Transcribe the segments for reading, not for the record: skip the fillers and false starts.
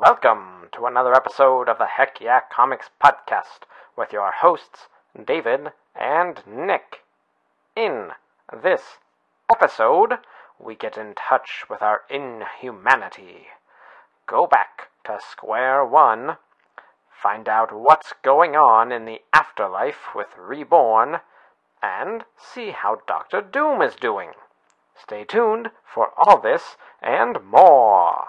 Welcome to another episode of the Heck Yeah Comics Podcast with your hosts, David and Nick. In this episode, we get in touch with our inhumanity, go back to Square One, find out what's going on in the afterlife with Reborn, and see how Dr. Doom is doing. Stay tuned for all this and more.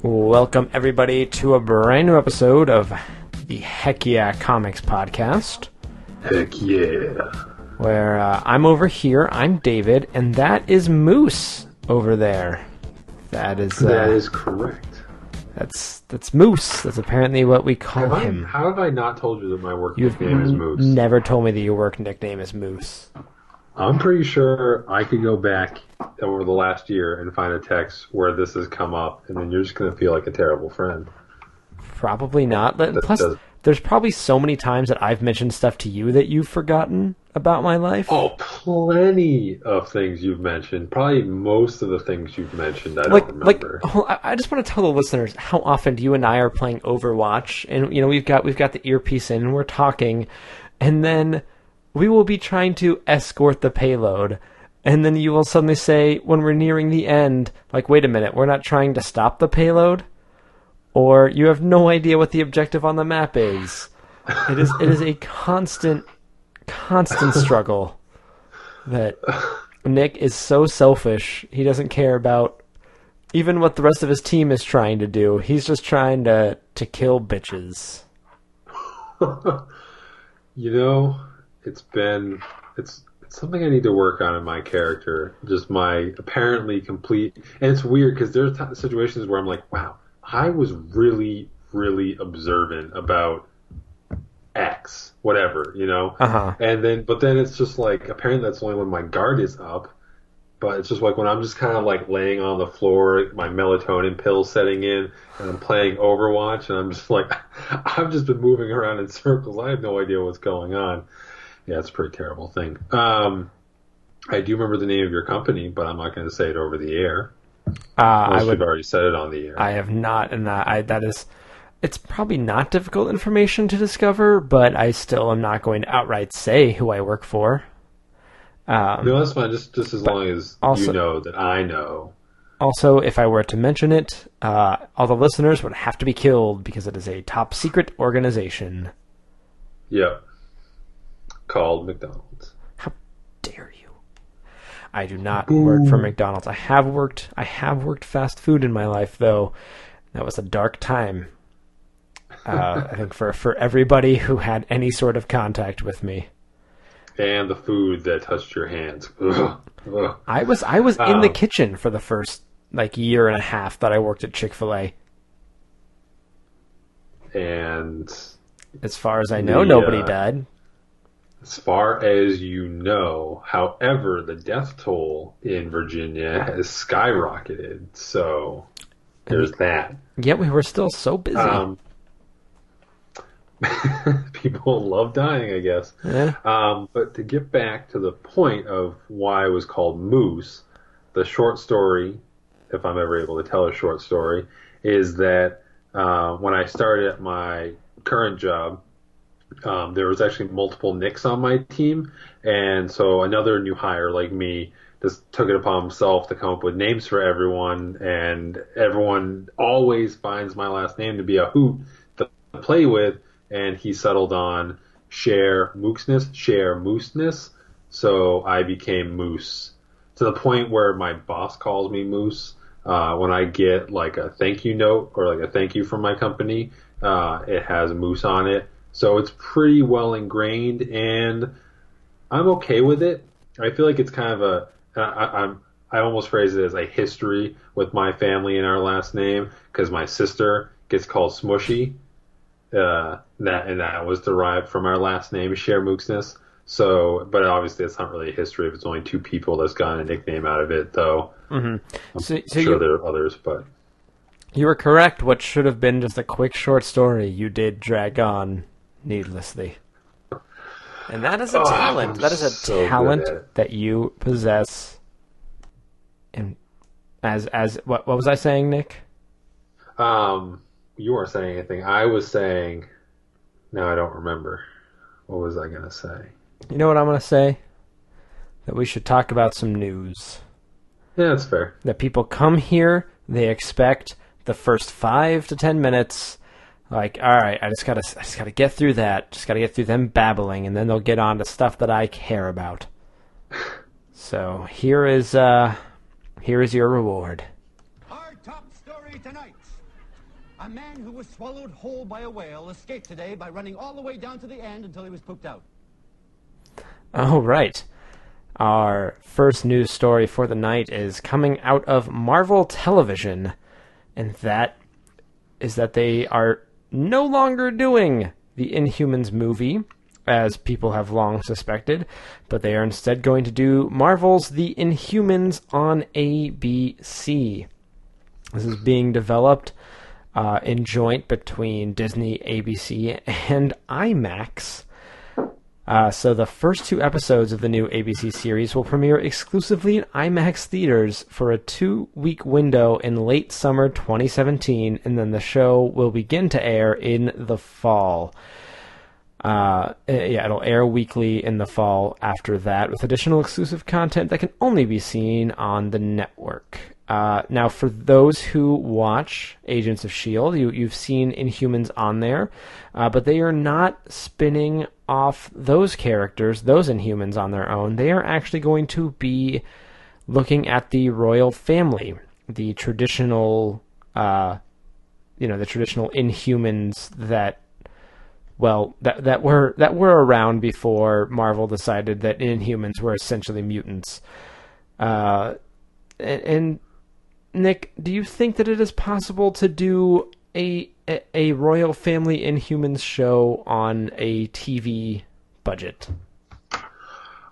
Welcome, everybody, to a brand new episode of the Heck Yeah Comics Podcast. Heck yeah. Where I'm over here, I'm David, and that is Moose over there. That is correct. That's Moose. That's apparently what we call him. How have I not told you that my work nickname is Moose? You've never told me that your work nickname is Moose. I'm pretty sure I could go back over the last year and find a text where this has come up, and then you're just going to feel like a terrible friend. Probably not. Plus, there's probably so many times that I've mentioned stuff to you that you've forgotten about my life. Oh, plenty of things you've mentioned. Probably most of the things you've mentioned I don't remember. I just want to tell the listeners how often you and I are playing Overwatch, and we've got the earpiece in, and we're talking, and then we will be trying to escort the payload, and then you will suddenly say, when we're nearing the end, like, wait a minute, we're not trying to stop the payload? Or you have no idea what the objective on the map is. It is a constant struggle that Nick is so selfish. He doesn't care about even what the rest of his team is trying to do. He's just trying to kill bitches. It's something I need to work on in my character. Just my apparently complete, and it's weird because there's situations where I'm like, wow, I was really, really observant about X, whatever, Uh-huh. But then it's just like, apparently that's only when my guard is up. But it's just like when I'm just kind of like laying on the floor, my melatonin pill setting in, and I'm playing Overwatch, and I'm just like, I've just been moving around in circles. I have no idea what's going on. Yeah, it's a pretty terrible thing. I do remember the name of your company, but I'm not going to say it over the air. You've already said it on the air. I have not, and it's probably not difficult information to discover, but I still am not going to outright say who I work for. No, that's fine. Just as long as also, you know that I know. Also, if I were to mention it, all the listeners would have to be killed because it is a top secret organization. Yep. Called McDonald's. How dare you! I do not work for McDonald's. I have worked fast food in my life, though. That was a dark time. I think for everybody who had any sort of contact with me. And the food that touched your hands. Ugh. I was in the kitchen for the first year and a half that I worked at Chick-fil-A. And as far as I know, nobody died. As far as you know, however, the death toll in Virginia has skyrocketed. So there's that. Yet we were still so busy. People love dying, I guess. Yeah. But to get back to the point of why it was called Moose, the short story, if I'm ever able to tell a short story, is that when I started at my current job, there was actually multiple Nicks on my team, and so another new hire like me just took it upon himself to come up with names for everyone, and everyone always finds my last name to be a hoot to play with. And he settled on share mooseness, so I became Moose, to the point where my boss calls me Moose when I get a thank you note or a thank you from my company. It has Moose on it, so it's pretty well ingrained, and I'm okay with it. I feel like it's kind of I almost phrase it as a history with my family and our last name, because my sister gets called Smushy. That was derived from our last name, Share Mooksness. So, but obviously, it's not really a history if it's only two people that's gotten a nickname out of it, though. Mm-hmm. So I'm sure there are others, but You were correct. What should have been just a quick short story, you did drag on needlessly. And that is a talent. I'm that is a so talent that you possess. And as what was I saying, Nick? You weren't saying anything. I was saying, no, I don't remember. What was I going to say? You know what I'm going to say? That we should talk about some news. Yeah, that's fair. That people come here, they expect the first 5 to 10 minutes, like, all right, I just gotta get through that. Just gotta get through them babbling, and then they'll get on to stuff that I care about. So here is your reward. Our top story tonight: a man who was swallowed whole by a whale escaped today by running all the way down to the end until he was pooped out. Oh, right. Our first news story for the night is coming out of Marvel Television, and that is that they are no longer doing the Inhumans movie, as people have long suspected, but they are instead going to do Marvel's The Inhumans on ABC. This is being developed in joint between Disney, ABC, and IMAX. So the first 2 episodes of the new ABC series will premiere exclusively in IMAX theaters for a 2-week window in late summer 2017, and then the show will begin to air in the fall. It'll air weekly in the fall after that, with additional exclusive content that can only be seen on the network. Now, for those who watch Agents of S.H.I.E.L.D., you've seen Inhumans on there, but they are not spinning off those characters, those Inhumans, on their own. They are actually going to be looking at the royal family, the traditional, the traditional Inhumans that were around before Marvel decided that Inhumans were essentially mutants. And Nick, do you think that it is possible to do a royal family Inhumans show on a TV budget?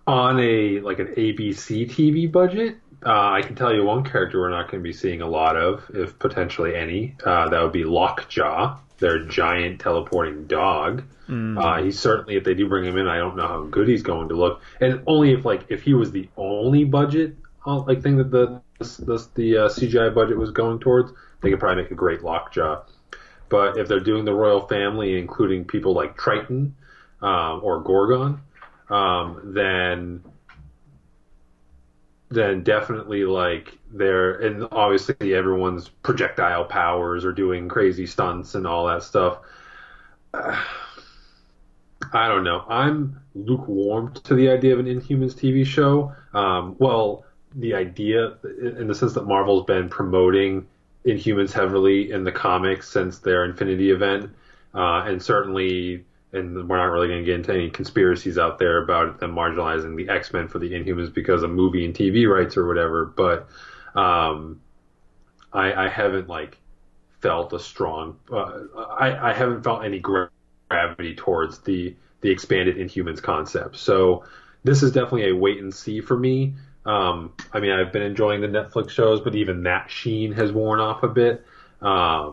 On an ABC TV budget? I can tell you one character we're not going to be seeing a lot of, if potentially any. That would be Lockjaw, their giant teleporting dog. Mm. He's certainly, if they do bring him in, I don't know how good he's going to look. And only if he was the only budget thing that the CGI budget was going towards, they could probably make a great Lockjaw. But if they're doing the royal family, including people like Triton or Gorgon, then definitely and obviously everyone's projectile powers are doing crazy stunts and all that stuff. I don't know. I'm lukewarm to the idea of an Inhumans TV show. The idea, in the sense that Marvel's been promoting Inhumans heavily in the comics since their Infinity event, and certainly, and we're not really going to get into any conspiracies out there about them marginalizing the X-Men for the Inhumans because of movie and TV rights or whatever, but I haven't felt a strong, I haven't felt any gravity towards the expanded Inhumans concept. So this is definitely a wait and see for me. I've been enjoying the Netflix shows, but even that sheen has worn off a bit. And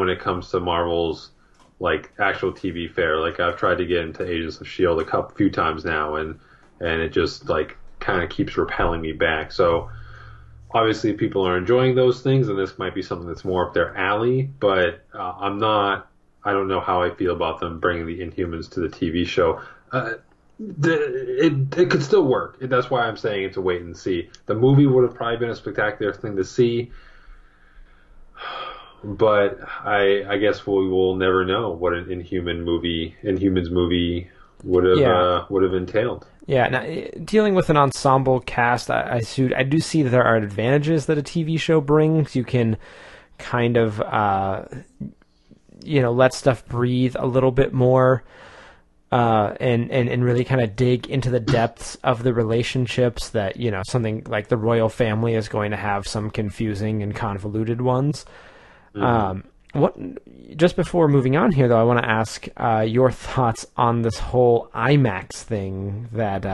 when it comes to Marvel's actual TV fare, I've tried to get into Agents of S.H.I.E.L.D. a few times now, and it just kind of keeps repelling me back. So obviously people are enjoying those things, and this might be something that's more up their alley, but I don't know how I feel about them bringing the Inhumans to the TV show. It could still work. That's why I'm saying it's a wait and see. The movie would have probably been a spectacular thing to see, but I guess we will never know what an Inhumans movie would have entailed. Yeah, now, dealing with an ensemble cast, I do see that there are advantages that a TV show brings. You can kind of let stuff breathe a little bit more. And really kind of dig into the depths of the relationships that, something like the royal family is going to have some confusing and convoluted ones. Mm-hmm. Just before moving on here, though, I want to ask your thoughts on this whole IMAX thing that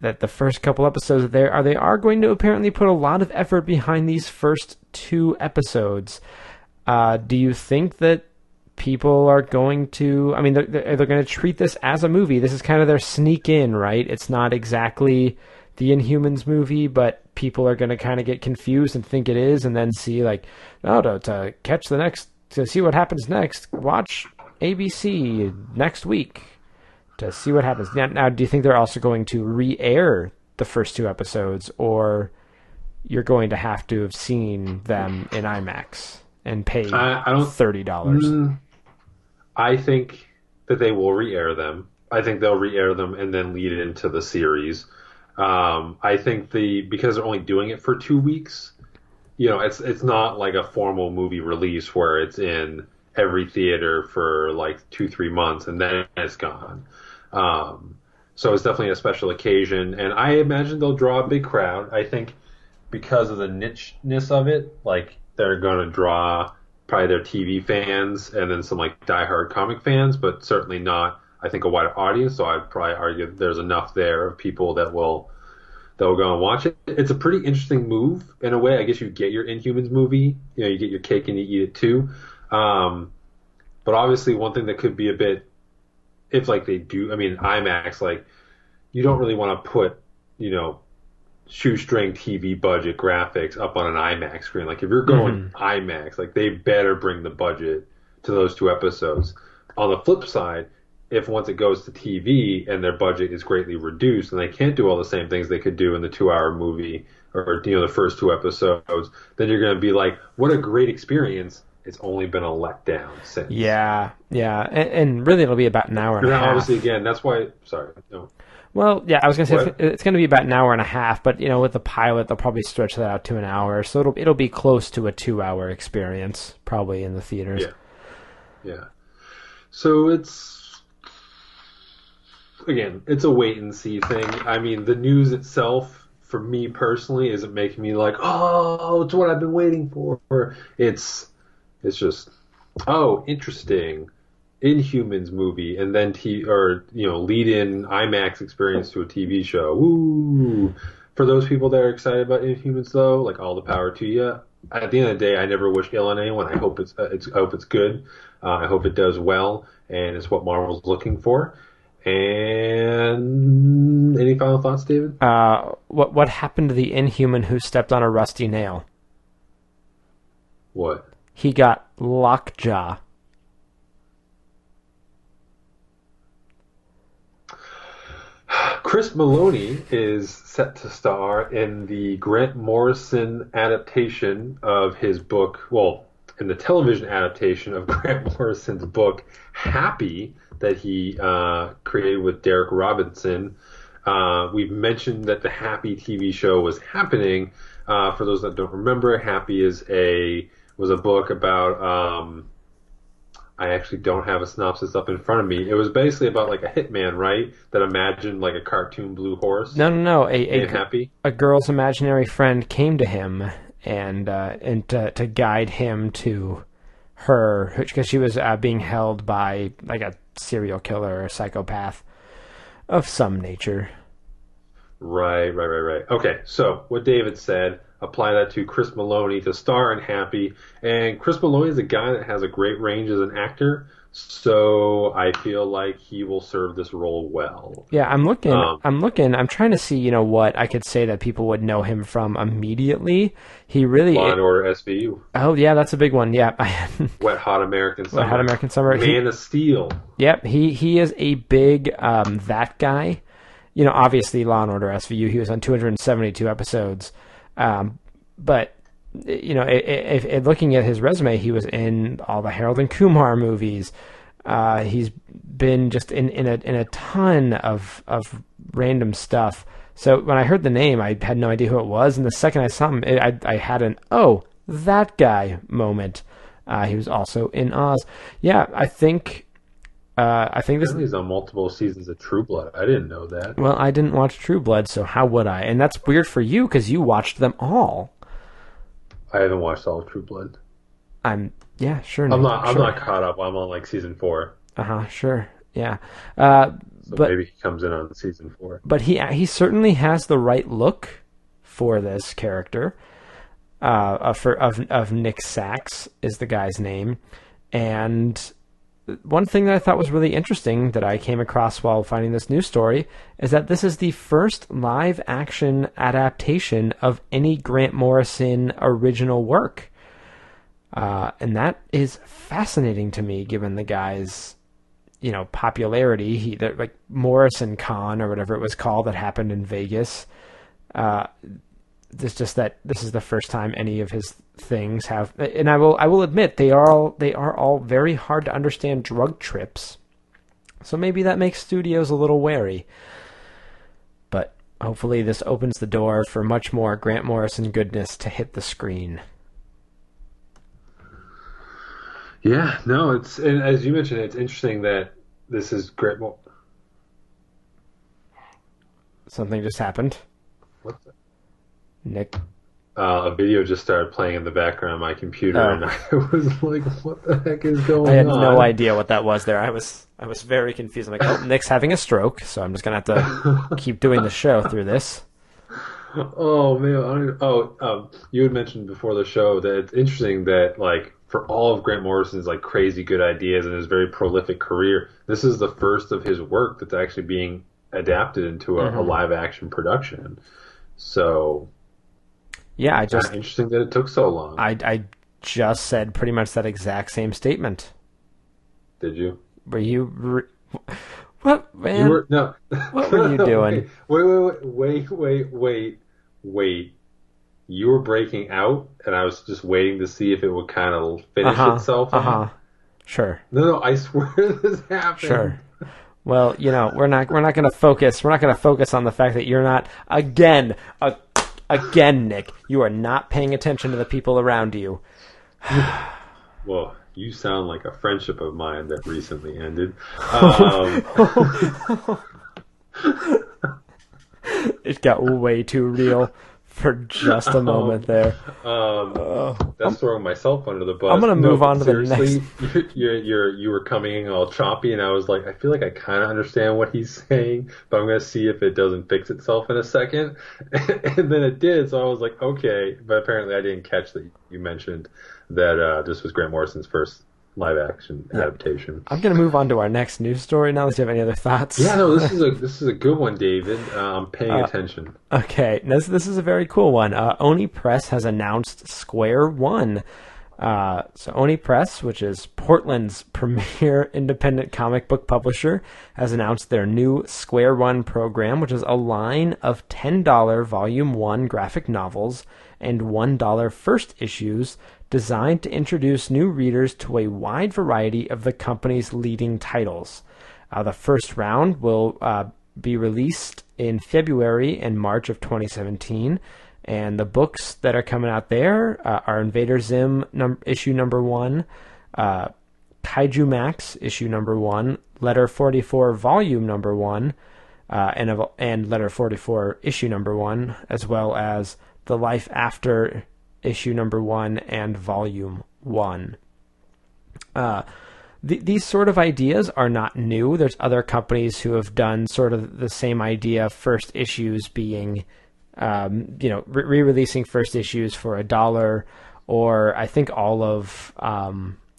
that the first couple episodes there are, they are going to apparently put a lot of effort behind these first two episodes. Do you think that people are going to, I mean, they're going to treat this as a movie? This is kind of their sneak in, right? It's not exactly the Inhumans movie, but people are going to kind of get confused and think it is, and then see like, oh, to catch the next, to see what happens next, watch ABC next week to see what happens. Now, do you think they're also going to re-air the first two episodes, or you're going to have to have seen them in IMAX and pay $30? I think that they will re-air them. I think they'll re-air them and then lead it into the series. I think because they're only doing it for 2 weeks, you know, it's not like a formal movie release where it's in every theater for like 2-3 months and then it's gone. So it's definitely a special occasion, and I imagine they'll draw a big crowd. I think because of the nicheness of it, like they're going to draw probably their TV fans and then some like diehard comic fans, but certainly not, I think, a wider audience. So I'd probably argue that there's enough there of people that will go and watch it. It's a pretty interesting move in a way. I guess you get your Inhumans movie, you know, you get your cake and you eat it too. But obviously one thing that could be a bit, if like they do, I mean, IMAX, like you don't really want to put, you know, shoestring TV budget graphics up on an IMAX screen. Like if you're going IMAX, like they better bring the budget to those two episodes. On the flip side, if once it goes to TV and their budget is greatly reduced and they can't do all the same things they could do in the 2-hour movie or, you know, the first two episodes, then you're going to be like, what a great experience. It's only been a letdown since. Yeah. And really it'll be about an hour and a half. Obviously, again, that's why... Sorry. No. Well, yeah, I was going to say it's going to be about an hour and a half, but, you know, with the pilot, they'll probably stretch that out to an hour. So it'll be close to a 2-hour experience, probably, in the theaters. Yeah. So it's... Again, it's a wait-and-see thing. I mean, the news itself, for me personally, isn't making me like, oh, it's what I've been waiting for. It's just, oh, interesting, Inhumans movie, and then lead in IMAX experience to a TV show. Woo! For those people that are excited about Inhumans, though, like, all the power to you. At the end of the day, I never wish ill on anyone. I hope it's good. I hope it does well, and it's what Marvel's looking for. And any final thoughts, David? What happened to the Inhuman who stepped on a rusty nail? What? He got Lockjaw. Chris Maloney is set to star in the Grant Morrison adaptation of his book, well, in the television adaptation of Grant Morrison's book, Happy, that he created with Derek Robinson. We've mentioned that the Happy TV show was happening. For those that don't remember, Happy was a book about, I actually don't have a synopsis up in front of me. It was basically about like a hitman, right? That imagined like a cartoon blue horse. No. A girl's imaginary friend came to him and to guide him to her, because she was being held by like a serial killer or a psychopath of some nature. Right. Okay, so what David said, apply that to Chris Maloney to star in Happy. And Chris Maloney is a guy that has a great range as an actor, so I feel like he will serve this role well. Yeah, I'm trying to see, you know, what I could say that people would know him from immediately. He really... Law & Order SVU. Oh, yeah, that's a big one, yeah. Wet Hot American Summer. Wet Hot American Summer. Man of Steel. Yep, he is a big that guy. You know, obviously Law & Order SVU, he was on 272 episodes. But, you know, if looking at his resume, he was in all the Harold and Kumar movies. He's been just in a ton of random stuff. So when I heard the name, I had no idea who it was. And the second I saw him, I had an, oh, that guy moment. He was also in Oz. Yeah, I think this is on multiple seasons of True Blood. I didn't know that. Well, I didn't watch True Blood, so how would I? And that's weird for you because you watched them all. I haven't watched all of True Blood. I'm not caught up. I'm on like season 4. Sure. Yeah. So but, maybe he comes in on season 4. But he certainly has the right look for this character. Of Nick Sachs is the guy's name. And one thing that I thought was really interesting that I came across while finding this news story is that this is the first live action adaptation of any Grant Morrison original work. And that is fascinating to me, given the guy's, you know, popularity. Like Morrison Con or whatever it was called that happened in Vegas. It's just that this is the first time any of his things have, and I will admit they are all very hard to understand drug trips. So maybe that makes studios a little wary, but hopefully this opens the door for much more Grant Morrison goodness to hit the screen. Yeah, no, it's, and as you mentioned, it's interesting that this is Grant Morrison. Something just happened. What's that? Nick? A video just started playing in the background of my computer, and I was like, what the heck is going on? I had no idea what that was there. I was very confused. I'm like, oh, Nick's having a stroke, so I'm just going to have to keep doing the show through this. Oh, man. You had mentioned before the show that it's interesting that, like, for all of Grant Morrison's, like, crazy good ideas and his very prolific career, this is the first of his work that's actually being adapted into a live-action production. So... yeah, it's interesting that it took so long. I just said pretty much that exact same statement. Did you? Were you? What, man? No. What were you doing? Wait! You were breaking out, and I was just waiting to see if it would kind of finish itself. Sure. No, I swear this happened. Sure. Well, you know, we're not going to focus. We're not going to focus on the fact that you're not Again, Nick, you are not paying attention to the people around you. Well, you sound like a friendship of mine that recently ended. It got way too real for just a moment there. That's throwing myself under the bus. I'm going to move on to the next. You were coming all choppy, and I was like, I feel like I kind of understand what he's saying, but I'm going to see if it doesn't fix itself in a second. And then it did, so I was like, okay. But apparently I didn't catch that you mentioned that this was Grant Morrison's first live-action adaptation. I'm going to move on to our next news story now. Unless you have any other thoughts. Yeah, no, this is a good one, David. I'm paying attention. Okay, this is a very cool one. Oni Press has announced Square One. So Oni Press, which is Portland's premier independent comic book publisher, has announced their new Square One program, which is a line of $10 Volume 1 graphic novels and $1 first issues designed to introduce new readers to a wide variety of the company's leading titles. The first round will be released in February and March of 2017, and the books that are coming out there are Invader Zim issue number 1, Kaiju Max issue number 1, Letter 44 volume number 1, and Letter 44 issue number 1, as well as The Life After issue number 1 and volume 1. These sort of ideas are not new. There's other companies who have done sort of the same idea, first issues being, re-releasing first issues for $1, or I think all of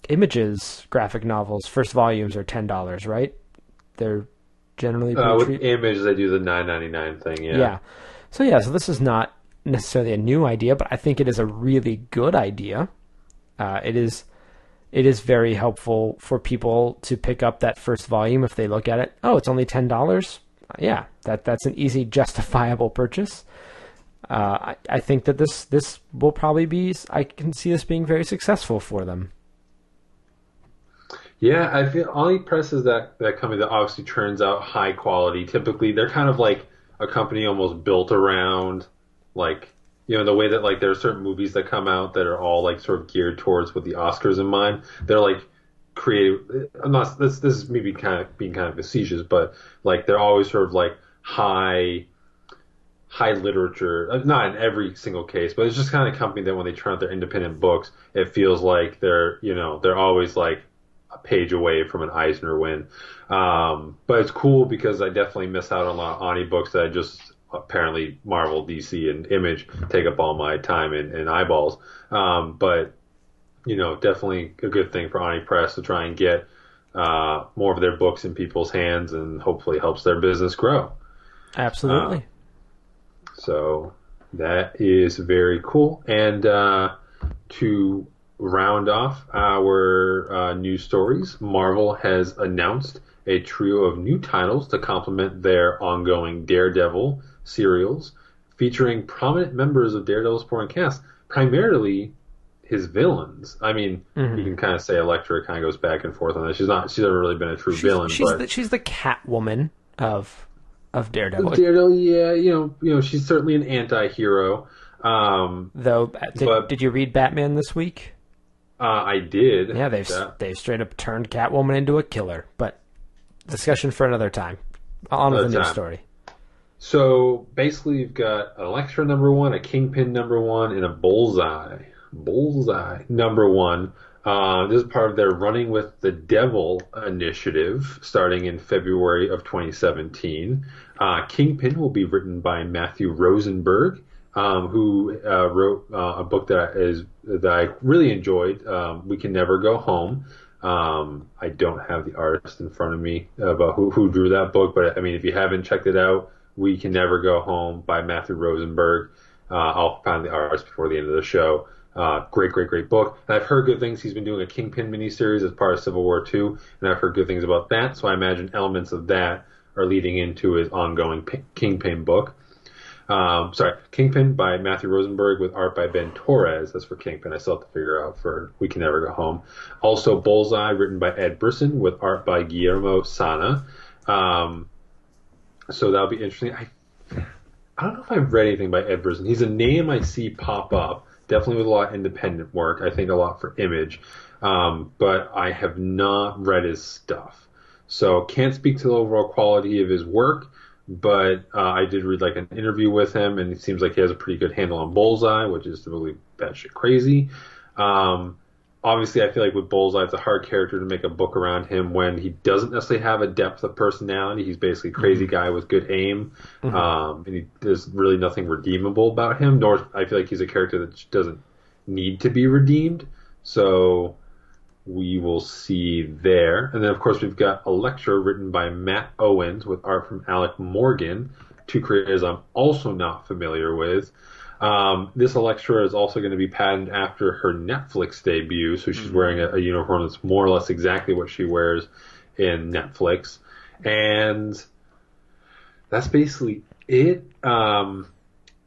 Image's graphic novels, first volumes are $10, right? They're generally... with Image, they do the $9.99 thing, yeah. Yeah. So this is not necessarily a new idea, but I think it is a really good idea. It is very helpful for people to pick up that first volume if they look at it. Oh, it's only $10. Yeah, that's an easy justifiable purchase. I think that this will probably be. I can see this being very successful for them. Yeah, I feel Oni Press is that company that obviously turns out high quality. Typically, they're kind of like a company almost built around. Like, you know, the way that, like, there are certain movies that come out that are all, like, sort of geared towards with the Oscars in mind. They're, like, creative. I'm not, this is maybe being kind of facetious, but, like, they're always sort of, like, high literature. Not in every single case, but it's just kind of company that when they turn out their independent books, it feels like they're, you know, they're always, like, a page away from an Eisner win. But it's cool because I definitely miss out on a lot of Oni books that I just apparently Marvel, DC, and Image take up all my time and eyeballs. But, you know, definitely a good thing for Oni Press to try and get more of their books in people's hands and hopefully helps their business grow. Absolutely. So that is very cool. And to round off our news stories, Marvel has announced a trio of new titles to complement their ongoing Daredevil serials, featuring prominent members of Daredevil's supporting cast, primarily his villains. I mean, you can kind of say Elektra kind of goes back and forth on that. She's never really been a true villain. She's the Catwoman of Daredevil. Daredevil, yeah, you know, she's certainly an anti-hero. Did you read Batman this week? I did. Yeah, they've straight up turned Catwoman into a killer, but discussion for another time. On with the news story. So basically you've got Elektra #1, a Kingpin #1, and a Bullseye #1. This is part of their Running with the Devil initiative starting in February of 2017. Kingpin will be written by Matthew Rosenberg, who wrote a book that I really enjoyed, We Can Never Go Home. I don't have the artist in front of me about who drew that book, but I mean, if you haven't checked it out, We Can Never Go Home by Matthew Rosenberg. I'll find the artist before the end of the show. Great book. And I've heard good things. He's been doing a Kingpin miniseries as part of Civil War II, and I've heard good things about that, so I imagine elements of that are leading into his ongoing Kingpin book. Kingpin by Matthew Rosenberg with art by Ben Torres. That's for Kingpin. I still have to figure out for We Can Never Go Home. Also, Bullseye written by Ed Brisson with art by Guillermo Sana. So that'll be interesting. I don't know if I've read anything by Ed Brisson. He's a name I see pop up, definitely with a lot of independent work. I think a lot for Image, but I have not read his stuff, so can't speak to the overall quality of his work. But I did read like an interview with him, and it seems like he has a pretty good handle on Bullseye, which is really batshit crazy. Obviously, I feel like with Bullseye, it's a hard character to make a book around him when he doesn't necessarily have a depth of personality. He's basically a crazy guy with good aim, and there's really nothing redeemable about him, nor I feel like he's a character that doesn't need to be redeemed. So we will see there. And then, of course, we've got Elektra written by Matt Owens with art from Alec Morgan, two creators I'm also not familiar with. This Elektra is also going to be patterned after her Netflix debut, so she's wearing a uniform that's more or less exactly what she wears in Netflix. And that's basically it. I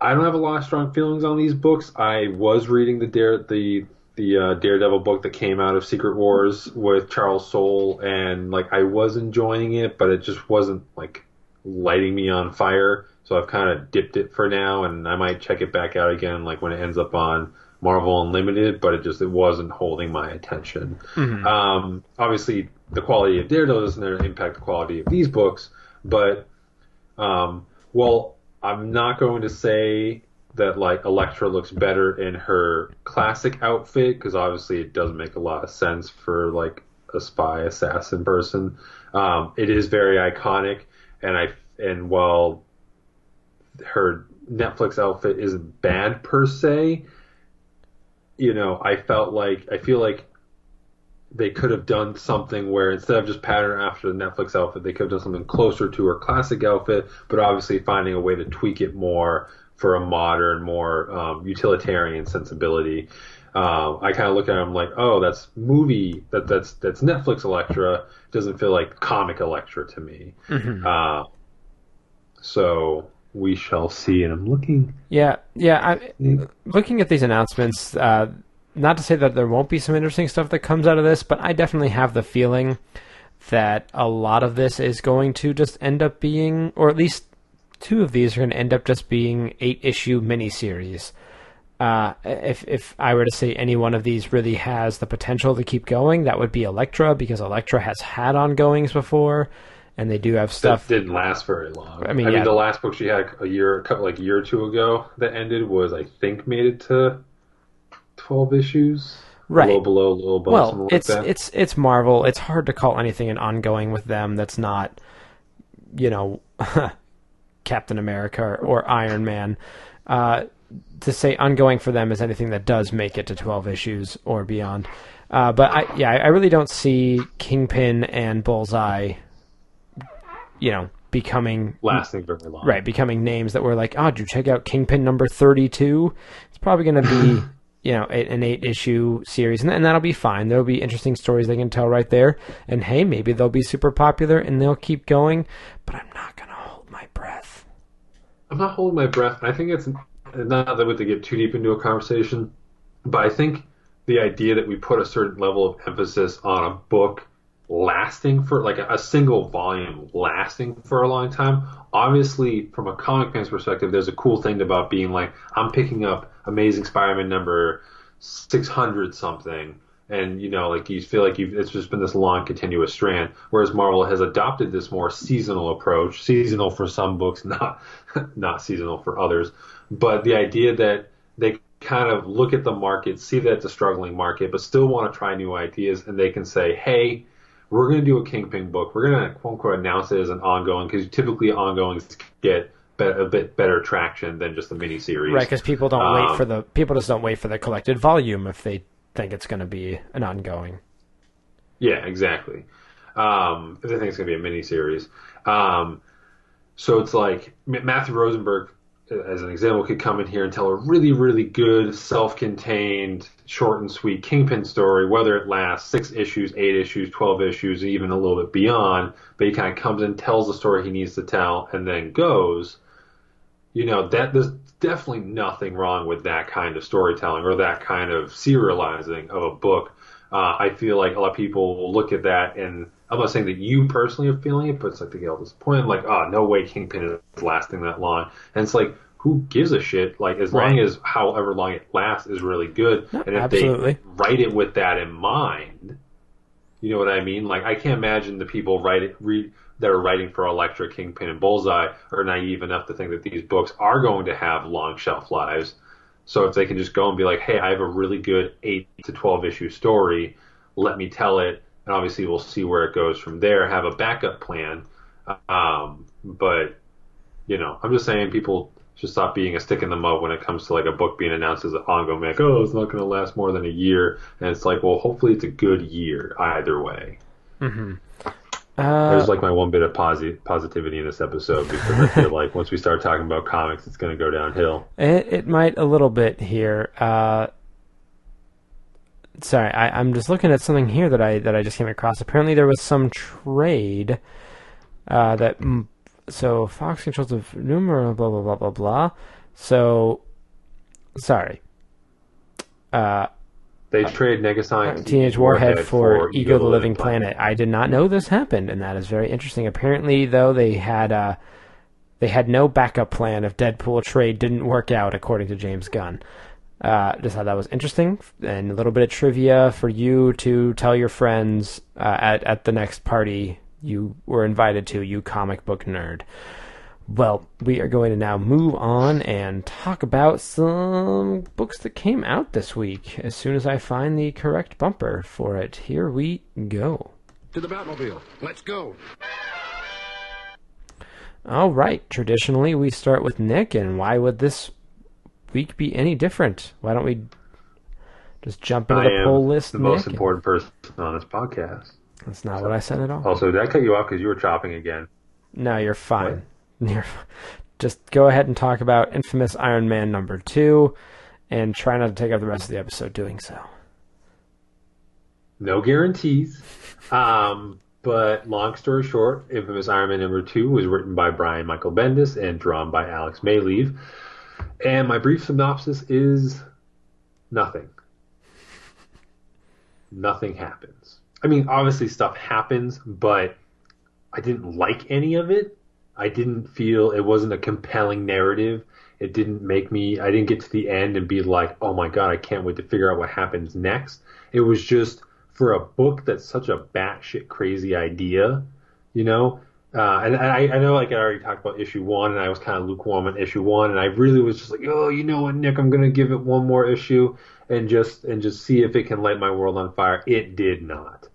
don't have a lot of strong feelings on these books. I was reading the Daredevil book that came out of Secret Wars with Charles Soule, and I was enjoying it, but it just wasn't lighting me on fire. So I've kind of dipped it for now, and I might check it back out again when it ends up on Marvel Unlimited, but it wasn't holding my attention. Obviously the quality of Daredevil doesn't impact the quality of these books, but I'm not going to say that Elektra looks better in her classic outfit, because obviously it doesn't make a lot of sense for a spy assassin person. It is very iconic, and while her Netflix outfit isn't bad per se, I feel like they could have done something where instead of just pattern after the Netflix outfit, they could have done something closer to her classic outfit, but obviously finding a way to tweak it more for a modern, more utilitarian sensibility. I kind of look at him oh, that's movie, that's Netflix Elektra. It doesn't feel like comic Elektra to me. So we shall see. And I'm looking. I'm looking at these announcements. Not to say that there won't be some interesting stuff that comes out of this, but I definitely have the feeling that a lot of this is going to just end up being, or at least two of these are going to end up just being 8-issue miniseries. If I were to say any one of these really has the potential to keep going, that would be Elektra, because Elektra has had ongoings before, and they do have stuff that didn't last very long. I mean, the last book she had a year or two ago that ended was, I think, made it to 12 issues. right, low below low above. Well, like it's Marvel. It's hard to call anything an ongoing with them that's not, you know, Captain America or Iron Man. To say ongoing for them is anything that does make it to 12 issues or beyond. But I really don't see Kingpin and Bullseye, you know, lasting very long. Right, becoming names that were like, oh, did you check out Kingpin number 32? It's probably going to be, you know, an 8-issue series, and that'll be fine. There'll be interesting stories they can tell right there, and hey, maybe they'll be super popular and they'll keep going, but I'm not going to hold my breath. I think it's not that we have to get too deep into a conversation, but I think the idea that we put a certain level of emphasis on a book lasting for, like, a single volume lasting for a long time. Obviously, from a comic fan's perspective, there's a cool thing about being like, I'm picking up Amazing Spider-Man number 600 something, and, you know, like, you feel like it's just been this long continuous strand, whereas Marvel has adopted this more seasonal approach, seasonal for some books, not seasonal for others. But the idea that they kind of look at the market, see that it's a struggling market, but still want to try new ideas, and they can say, hey, we're going to do a Kingpin book. We're going to, quote-unquote, announce it as an ongoing, because typically ongoings get a bit better traction than just a miniseries. Right, because people don't people just don't wait for the collected volume if they think it's going to be an ongoing. Yeah, exactly. If they think it's going to be a miniseries. So it's like Matthew Rosenberg, as an example, could come in here and tell a really, really good, self-contained, short and sweet Kingpin story, whether it lasts 6 issues, 8 issues, 12 issues, even a little bit beyond, but he kind of comes in, tells the story he needs to tell, and then goes. You know, that there's definitely nothing wrong with that kind of storytelling or that kind of serializing of a book. I feel like a lot of people will look at that, and I'm not saying that you personally are feeling it, but it's like they get all disappointed, like, oh, no way Kingpin is lasting that long. And it's like, who gives a shit? Like, as long as however long it lasts is really good. And if they write it with that in mind, you know what I mean? Like, I can't imagine the people that are writing for Elektra, Kingpin, and Bullseye are naive enough to think that these books are going to have long shelf lives. So if they can just go and be like, hey, I have a really good 8 to 12 issue story, let me tell it. And obviously, we'll see where it goes from there, have a backup plan. But, you know, I'm just saying people should stop being a stick in the mud when it comes to, like, a book being announced as an ongoing. Like, oh, it's not going to last more than a year. And it's like, well, hopefully it's a good year either way. Mm-hmm. There's, like, my one bit of positivity in this episode, because I feel like once we start talking about comics, it's going to go downhill. It might a little bit here. Sorry, I'm just looking at something here that I just came across. Apparently, there was some trade so Fox controls the numero blah blah blah blah blah. So, sorry. They trade Negasonic Teenage Warhead for Ego the Living Planet. I did not know this happened, and that is very interesting. Apparently, though, they had no backup plan if Deadpool trade didn't work out, according to James Gunn. Just thought that was interesting, and a little bit of trivia for you to tell your friends at the next party you were invited to, you comic book nerd. Well, we are going to now move on and talk about some books that came out this week. As soon as I find the correct bumper for it, here we go. To the Batmobile, let's go. All right, traditionally we start with Nick, and why would this week be any different? Why don't we just jump into the poll list? The most important person on this podcast. That's not what I said at all. Also, did I cut you off because you were chopping again? No, you're fine. Just go ahead and talk about Infamous Iron Man number 2, and try not to take up the rest of the episode doing so. No guarantees. But long story short, Infamous Iron Man number 2 was written by Brian Michael Bendis and drawn by Alex Maleev. And my brief synopsis is nothing. Nothing happens. I mean, obviously stuff happens, but I didn't like any of it. I didn't feel it wasn't a compelling narrative. It didn't make me, I didn't get to the end and be like, oh my God, I can't wait to figure out what happens next. It was just, for a book that's such a batshit crazy idea, you know, and I know, like, I already talked about issue 1, and I was kind of lukewarm on issue 1, and I really was just like, oh, you know what, Nick, I'm going to give it one more issue. and just see if it can light my world on fire. It did not.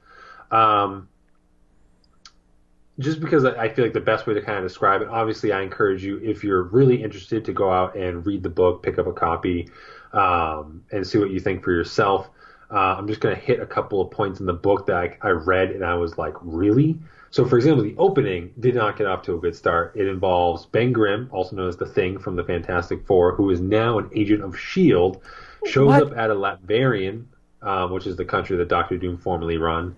Just because I feel like the best way to kind of describe it, obviously I encourage you, if you're really interested, to go out and read the book, pick up a copy, and see what you think for yourself. I'm just going to hit a couple of points in the book that I read and I was like, really? So, for example, the opening did not get off to a good start. It involves Ben Grimm, also known as The Thing from the Fantastic Four, who is now an agent of S.H.I.E.L.D., shows up at a Latvian, which is the country that Dr. Doom formerly ran.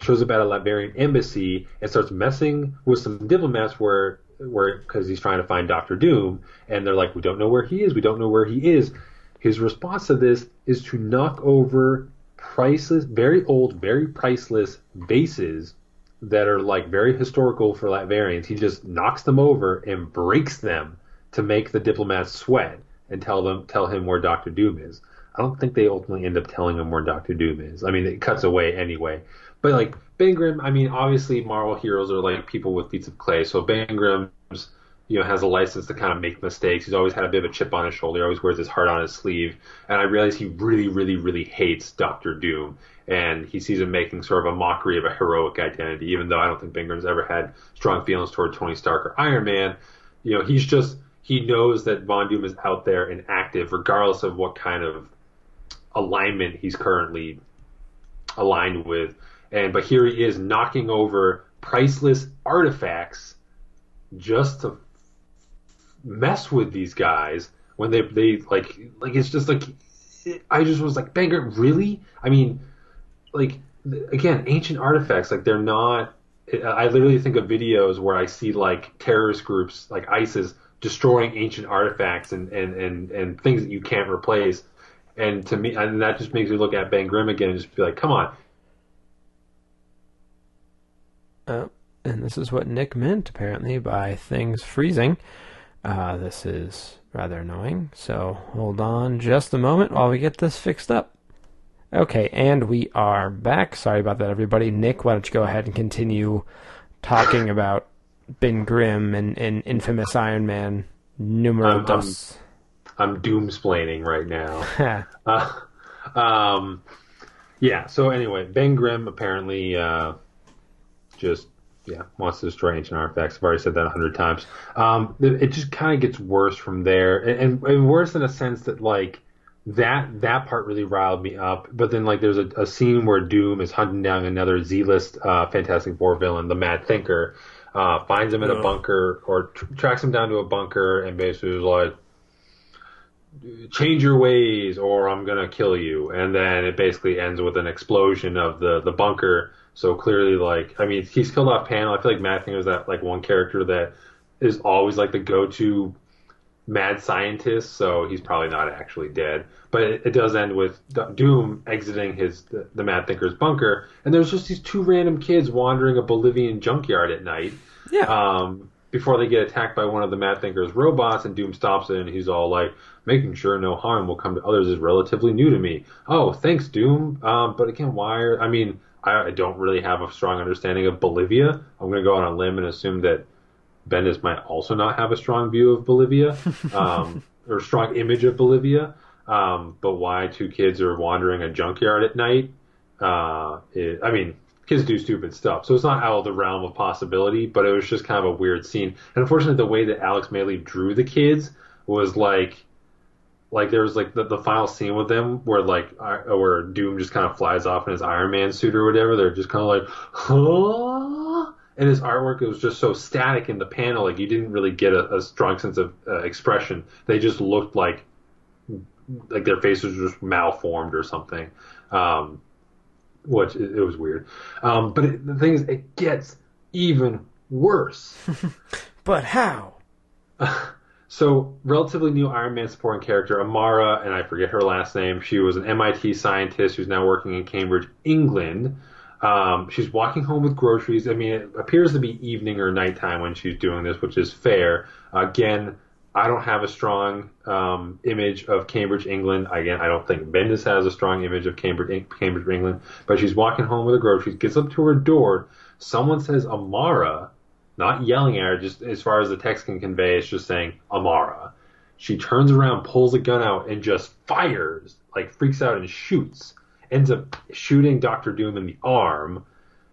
Shows up at a Latvian embassy and starts messing with some diplomats where because he's trying to find Dr. Doom, and they're like, we don't know where he is. His response to this is to knock over priceless, very old, very priceless vases that are like very historical for Latvians. He just knocks them over and breaks them to make the diplomats sweat and tell him where Dr. Doom is. I don't think they ultimately end up telling him where Dr. Doom is. I mean, it cuts away anyway. But, like, Ben Grimm, I mean, obviously Marvel heroes are, like, people with feet of clay. So Ben Grimm's, has a license to kind of make mistakes. He's always had a bit of a chip on his shoulder. He always wears his heart on his sleeve. And I realize he really, really, really hates Dr. Doom. And he sees him making sort of a mockery of a heroic identity, even though I don't think Ben Grimm's ever had strong feelings toward Tony Stark or Iron Man. He's just, he knows that Von Doom is out there and active, regardless of what kind of alignment he's currently aligned with. But here he is knocking over priceless artifacts just to mess with these guys when they it's just like, I just was like, Ben Grimm, really? I mean, like, again, ancient artifacts, like, they're not, I literally think of videos where I see, like, terrorist groups like ISIS destroying ancient artifacts and things that you can't replace. And to me, and that just makes me look at Ben Grimm again and just be like, come on. And this is what Nick meant, apparently, by things freezing. This is rather annoying, so hold on just a moment while we get this fixed up. Okay, and we are back. Sorry about that, everybody. Nick, why don't you go ahead and continue talking about Ben Grimm and Infamous Iron Man numero dos. I'm doomsplaining right now. Yeah, so anyway, Ben Grimm apparently... wants to destroy ancient artifacts. I've already said that 100 times. It just kind of gets worse from there, and worse in a sense that, like, that part really riled me up. But then, like, there's a scene where Doom is hunting down another Z-list Fantastic Four villain, the Mad Thinker, finds him in a bunker, or tracks him down to a bunker, and basically is like, change your ways or I'm going to kill you. And then it basically ends with an explosion of the bunker. So clearly, like, I mean, he's killed off panel. I feel like Matt Thinker is that, like, one character that is always, like, the go-to mad scientist. So he's probably not actually dead. But it does end with Doom exiting the Mad Thinker's bunker. And there's just these two random kids wandering a Bolivian junkyard at night. Yeah. Before they get attacked by one of the Mad Thinker's robots, and Doom stops it, and he's all like, making sure no harm will come to others is relatively new to me. Oh, thanks, Doom. But again, I don't really have a strong understanding of Bolivia. I'm going to go on a limb and assume that Bendis might also not have a strong view of Bolivia, or strong image of Bolivia. But why two kids are wandering a junkyard at night? Kids do stupid stuff, so it's not out of the realm of possibility, but it was just kind of a weird scene. And unfortunately, the way that Alex Maleev drew the kids was like there was, like, the final scene with them where, like, where Doom just kind of flies off in his Iron Man suit or whatever. They're just kind of like, huh? And his artwork, it was just so static in the panel, like, you didn't really get a strong sense of expression. They just looked like their faces were just malformed or something. Which it was weird, but the thing is, it gets even worse. But how? So, relatively new Iron Man supporting character Amara, and I forget her last name. She was an MIT scientist who's now working in Cambridge, England. She's walking home with groceries. I mean, it appears to be evening or nighttime when she's doing this, which is fair. Again, I don't have a strong image of Cambridge, England. Again, I don't think Bendis has a strong image of Cambridge, England. But she's walking home with her groceries, gets up to her door. Someone says Amara, not yelling at her, just as far as the text can convey, it's just saying Amara. She turns around, pulls a gun out, and just fires, like freaks out and shoots. Ends up shooting Dr. Doom in the arm,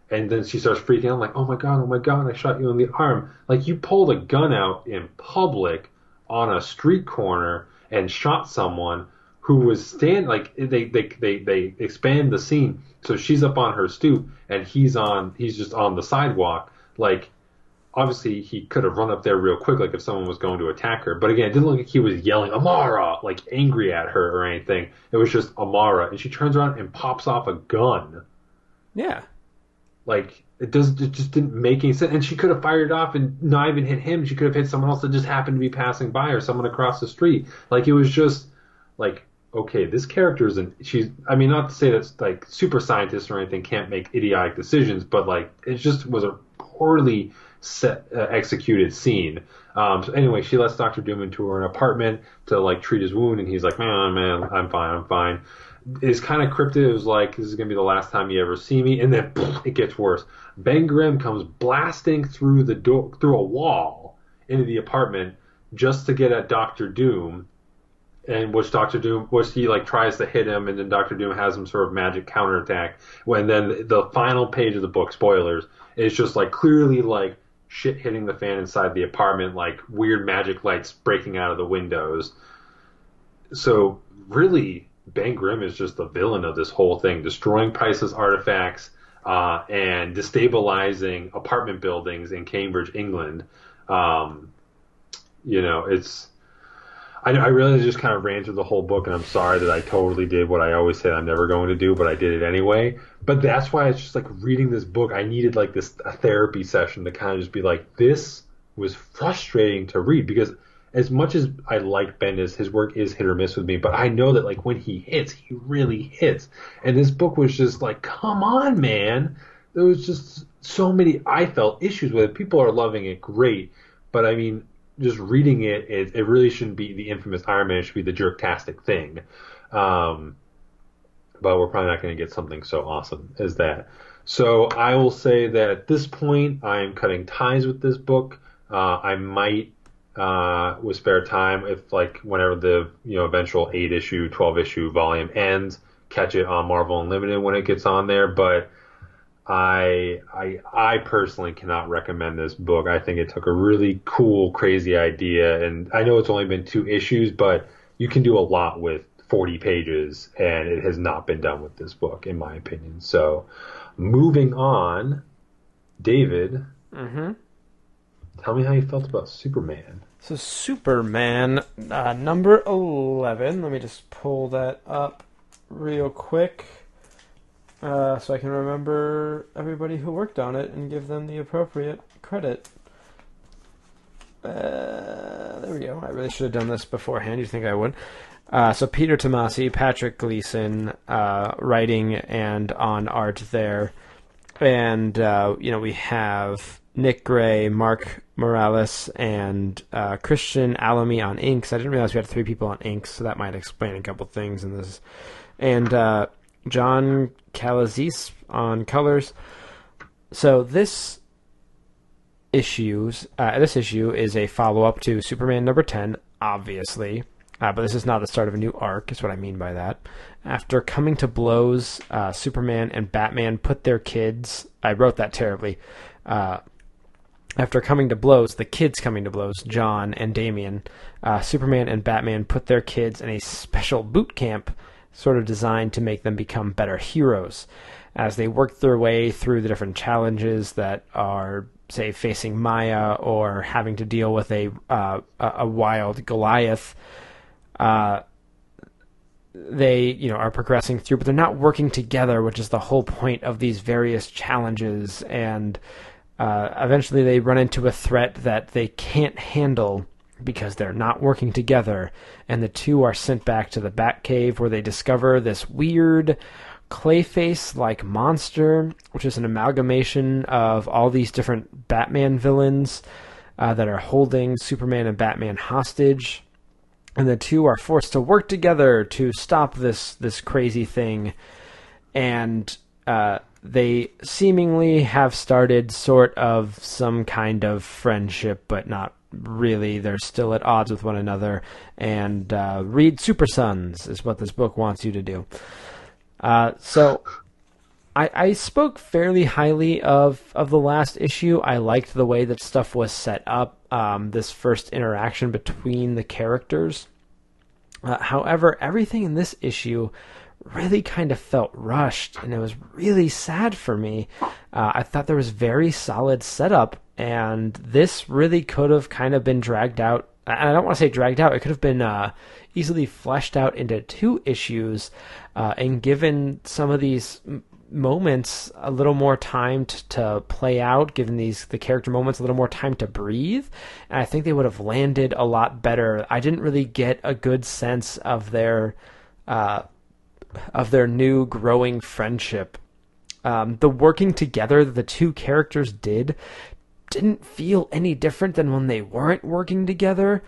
and then she starts freaking out, like, oh my God, I shot you in the arm. Like, you pulled a gun out in public on a street corner and shot someone who was standing, like, they expand the scene. So she's up on her stoop, and he's just on the sidewalk. Like, obviously, he could have run up there real quick, like, if someone was going to attack her. But again, it didn't look like he was yelling, Amara, like, angry at her or anything. It was just Amara. And she turns around and pops off a gun. Yeah. Like, it just didn't make any sense. And she could have fired off and not even hit him. She could have hit someone else that just happened to be passing by or someone across the street. Like, it was just, like, okay, this character isn't, she's, I mean, not to say that, like, super scientists or anything can't make idiotic decisions, but, like, it just was a poorly executed scene. So anyway, she lets Dr. Doom into her apartment to, like, treat his wound, and he's like, man, I'm fine. It's kind of cryptic. It was like, this is going to be the last time you ever see me. And then poof, it gets worse. Ben Grimm comes blasting through the door, through a wall into the apartment just to get at Dr. Doom, which he, like, tries to hit him, and then Dr. Doom has some sort of magic counterattack. And then the final page of the book, spoilers, is just, like, clearly, like, shit hitting the fan inside the apartment, like weird magic lights breaking out of the windows. So really, Ben Grimm is just the villain of this whole thing, destroying priceless artifacts and destabilizing apartment buildings in Cambridge, England. You know, it's, I really just kind of ran through the whole book, and I'm sorry that I totally did what I always said I'm never going to do, but I did it anyway. But that's why it's just, like, reading this book, I needed, like, a therapy session to kind of just be like, this was frustrating to read, because as much as I like Bendis, his work is hit or miss with me, but I know that, like, when he hits, he really hits. And this book was just like, come on, man. There was just so many, I felt, issues with it. People are loving it, great, but I mean, just reading it, it really shouldn't be the Infamous Iron Man. It should be the jerk-tastic thing. But we're probably not going to get something so awesome as that. So I will say that at this point, I'm cutting ties with this book. I might, with spare time, if, like, whenever the, you know, eventual 8-issue, 12-issue volume ends, catch it on Marvel Unlimited when it gets on there. But I personally cannot recommend this book. I think it took a really cool, crazy idea, and I know it's only been 2 issues, but you can do a lot with 40 pages, and it has not been done with this book, in my opinion. So, moving on, David, tell me how you felt about Superman. So, Superman, number 11. Let me just pull that up real quick. So I can remember everybody who worked on it and give them the appropriate credit. There we go. I really should have done this beforehand. You'd think I would. So Peter Tomasi, Patrick Gleason, writing and on art there. And, you know, we have Nick Gray, Mark Morales, and Christian Alamy on inks. I didn't realize we had 3 people on inks, so that might explain a couple things in this. And John Calazis on colors. So this issue is a follow-up to Superman number 10, obviously, but this is not the start of a new arc, is what I mean by that. After coming to blows, Superman and Batman put their kids... I wrote that terribly. After coming to blows, the kids coming to blows, John and Damian, Superman and Batman put their kids in a special boot camp sort of designed to make them become better heroes. As they work their way through the different challenges that are, say, facing Maya or having to deal with a wild Goliath, they, you know, are progressing through, but they're not working together, which is the whole point of these various challenges. And eventually they run into a threat that they can't handle, because they're not working together, and the 2 are sent back to the Batcave, where they discover this weird Clayface-like monster, which is an amalgamation of all these different Batman villains that are holding Superman and Batman hostage, and the 2 are forced to work together to stop this crazy thing, and they seemingly have started sort of some kind of friendship, but not really they're still at odds with one another. And read Super Sons is what this book wants you to do. So I spoke fairly highly of the last issue. I liked the way that stuff was set up, this first interaction between the characters. However, everything in this issue really kind of felt rushed, and it was really sad for me. I thought there was very solid setup, and this really could have kind of been dragged out. I don't want to say dragged out. It could have been easily fleshed out into two issues and given some of these moments a little more time to play out, given the character moments a little more time to breathe, and I think they would have landed a lot better. I didn't really get a good sense of their new growing friendship. The working together that the two characters didn't feel any different than when they weren't working together.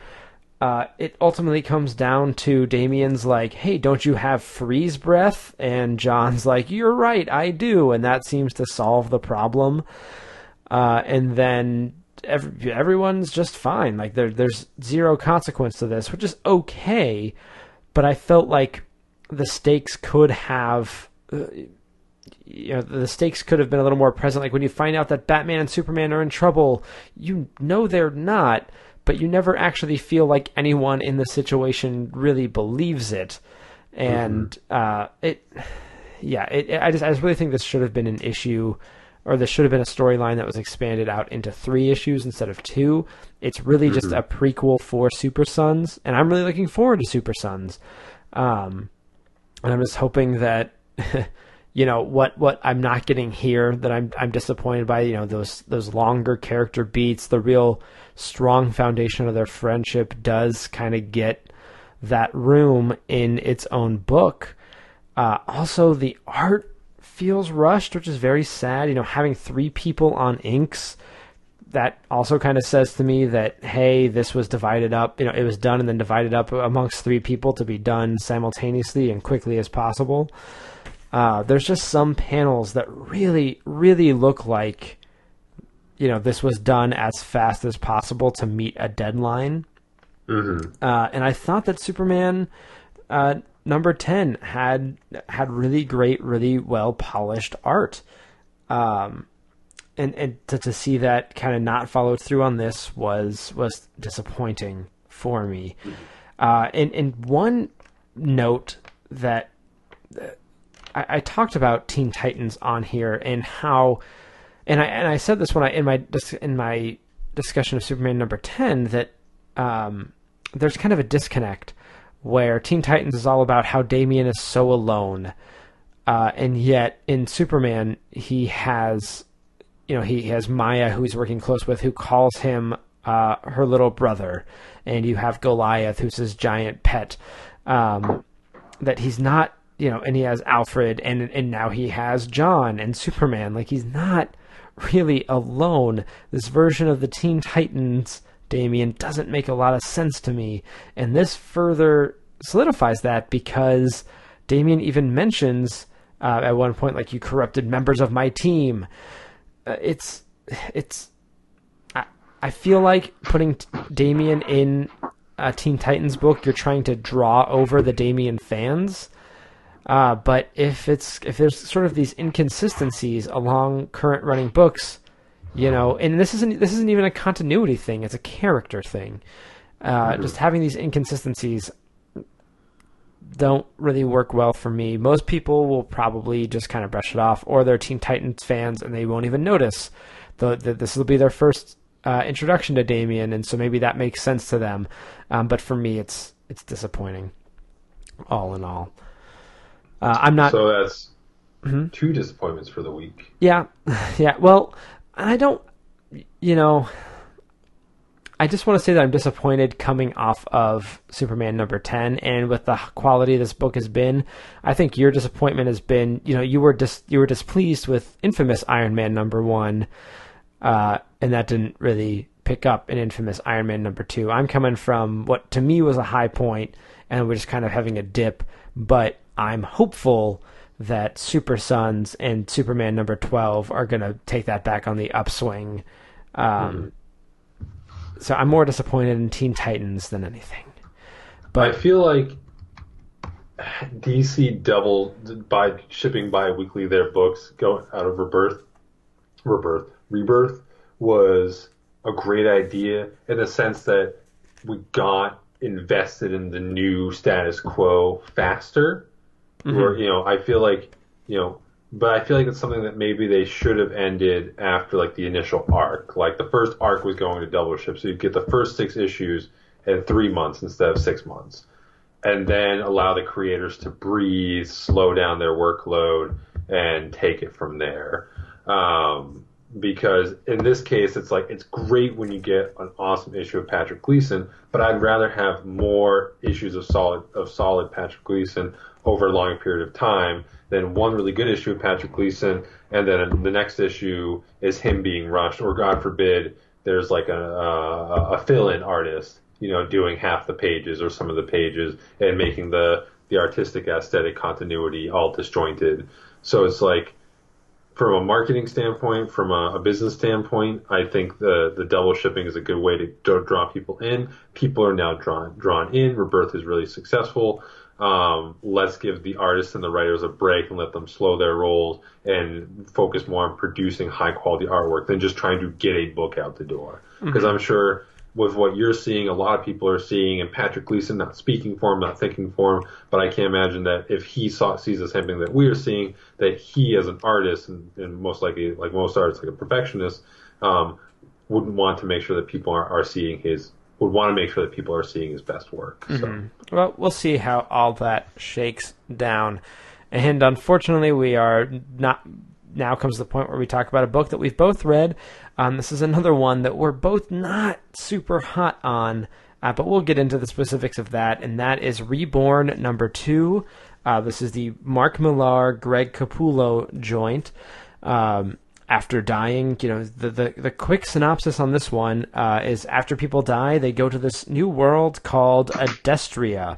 It ultimately comes down to Damien's like, hey, don't you have freeze breath? And John's like, you're right, I do. And that seems to solve the problem. And then everyone's just fine. Like there's zero consequence to this, which is okay. But I felt like the stakes could have... the stakes could have been a little more present. Like when you find out that Batman and Superman are in trouble, you know they're not, but you never actually feel like anyone in the situation really believes it. And I just really think this should have been an issue, or this should have been a storyline that was expanded out into three issues instead of two. It's really just a prequel for Super Sons, and I'm really looking forward to Super Sons. And I'm just hoping that what I'm not getting here, that I'm disappointed by, those longer character beats, the real strong foundation of their friendship does kind of get that room in its own book. Also, the art feels rushed, which is very sad. Having three people on inks, that also kind of says to me that, hey, this was divided up. It was done and then divided up amongst three people to be done simultaneously and quickly as possible. There's just some panels that really, really look like, this was done as fast as possible to meet a deadline. And I thought that Superman number 10 had really great, really well polished art. And to see that kind of not followed through on this was disappointing for me. And one note that I talked about Teen Titans on here, and how, and I said this when in my discussion of Superman number 10, that there's kind of a disconnect where Teen Titans is all about how Damian is so alone, and yet in Superman he has Maya, who he's working close with, who calls him her little brother, and you have Goliath, who's his giant pet, that he's not. And he has Alfred, and now he has John and Superman. Like, he's not really alone. This version of the Teen Titans, Damian, doesn't make a lot of sense to me. And this further solidifies that, because Damian even mentions at one point, like, you corrupted members of my team. I feel like putting Damian in a Teen Titans book, you're trying to draw over the Damian fans. But if there's sort of these inconsistencies along current running books, and this isn't even a continuity thing, it's a character thing. Just having these inconsistencies don't really work well for me. Most people will probably just kind of brush it off, or they're Teen Titans fans and they won't even notice. This will be their first introduction to Damian, and so maybe that makes sense to them. But for me, it's disappointing, all in all. I'm not. So that's two disappointments for the week. Yeah. Well, I don't. I just want to say that I'm disappointed coming off of Superman number 10, and with the quality this book has been, I think your disappointment has been. You were displeased with Infamous Iron Man number 1, and that didn't really pick up in Infamous Iron Man number 2. I'm coming from what to me was a high point, and we're just kind of having a dip, but I'm hopeful that Super Sons and Superman number 12 are going to take that back on the upswing. So I'm more disappointed in Teen Titans than anything. But I feel like DC doubled by shipping bi-weekly their books going out of Rebirth was a great idea in the sense that we got invested in the new status quo faster. Mm-hmm. Or, you know, I feel like, you know, but I feel like it's something that maybe they should have ended after, like, the initial arc. Like, the first arc was going to double ship, so you'd get the first 6 issues in 3 months instead of 6 months. And then allow the creators to breathe, slow down their workload, and take it from there. Because in this case, it's like, it's great when you get an awesome issue of Patrick Gleason, but I'd rather have more issues of solid Patrick Gleason over a long period of time than one really good issue of Patrick Gleason, and then the next issue is him being rushed, or God forbid, there's like a fill-in artist, you know, doing half the pages or some of the pages and making the artistic aesthetic continuity all disjointed. So it's like, from a marketing standpoint, from a business standpoint, I think the double shipping is a good way to draw people in. People are now drawn in. Rebirth is really successful. Let's give the artists and the writers a break and let them slow their roles and focus more on producing high-quality artwork than just trying to get a book out the door. Because I'm sure with what you're seeing, a lot of people are seeing, and Patrick Gleason, not speaking for him, not thinking for him, but I can't imagine that if he sees the same thing that we're seeing, that he as an artist, and most likely, like most artists, like a perfectionist, wouldn't want to make sure that people are seeing his, would want to make sure that people are seeing his best work. So. Mm-hmm. Well, we'll see how all that shakes down. And unfortunately, we are not... Now comes the point where we talk about a book that we've both read. This is another one that we're both not super hot on, but we'll get into the specifics of that, and that is Reborn #2. This is the Mark Millar, Greg Capullo joint. After dying, you know, the quick synopsis on this one is after people die, they go to this new world called Adestria.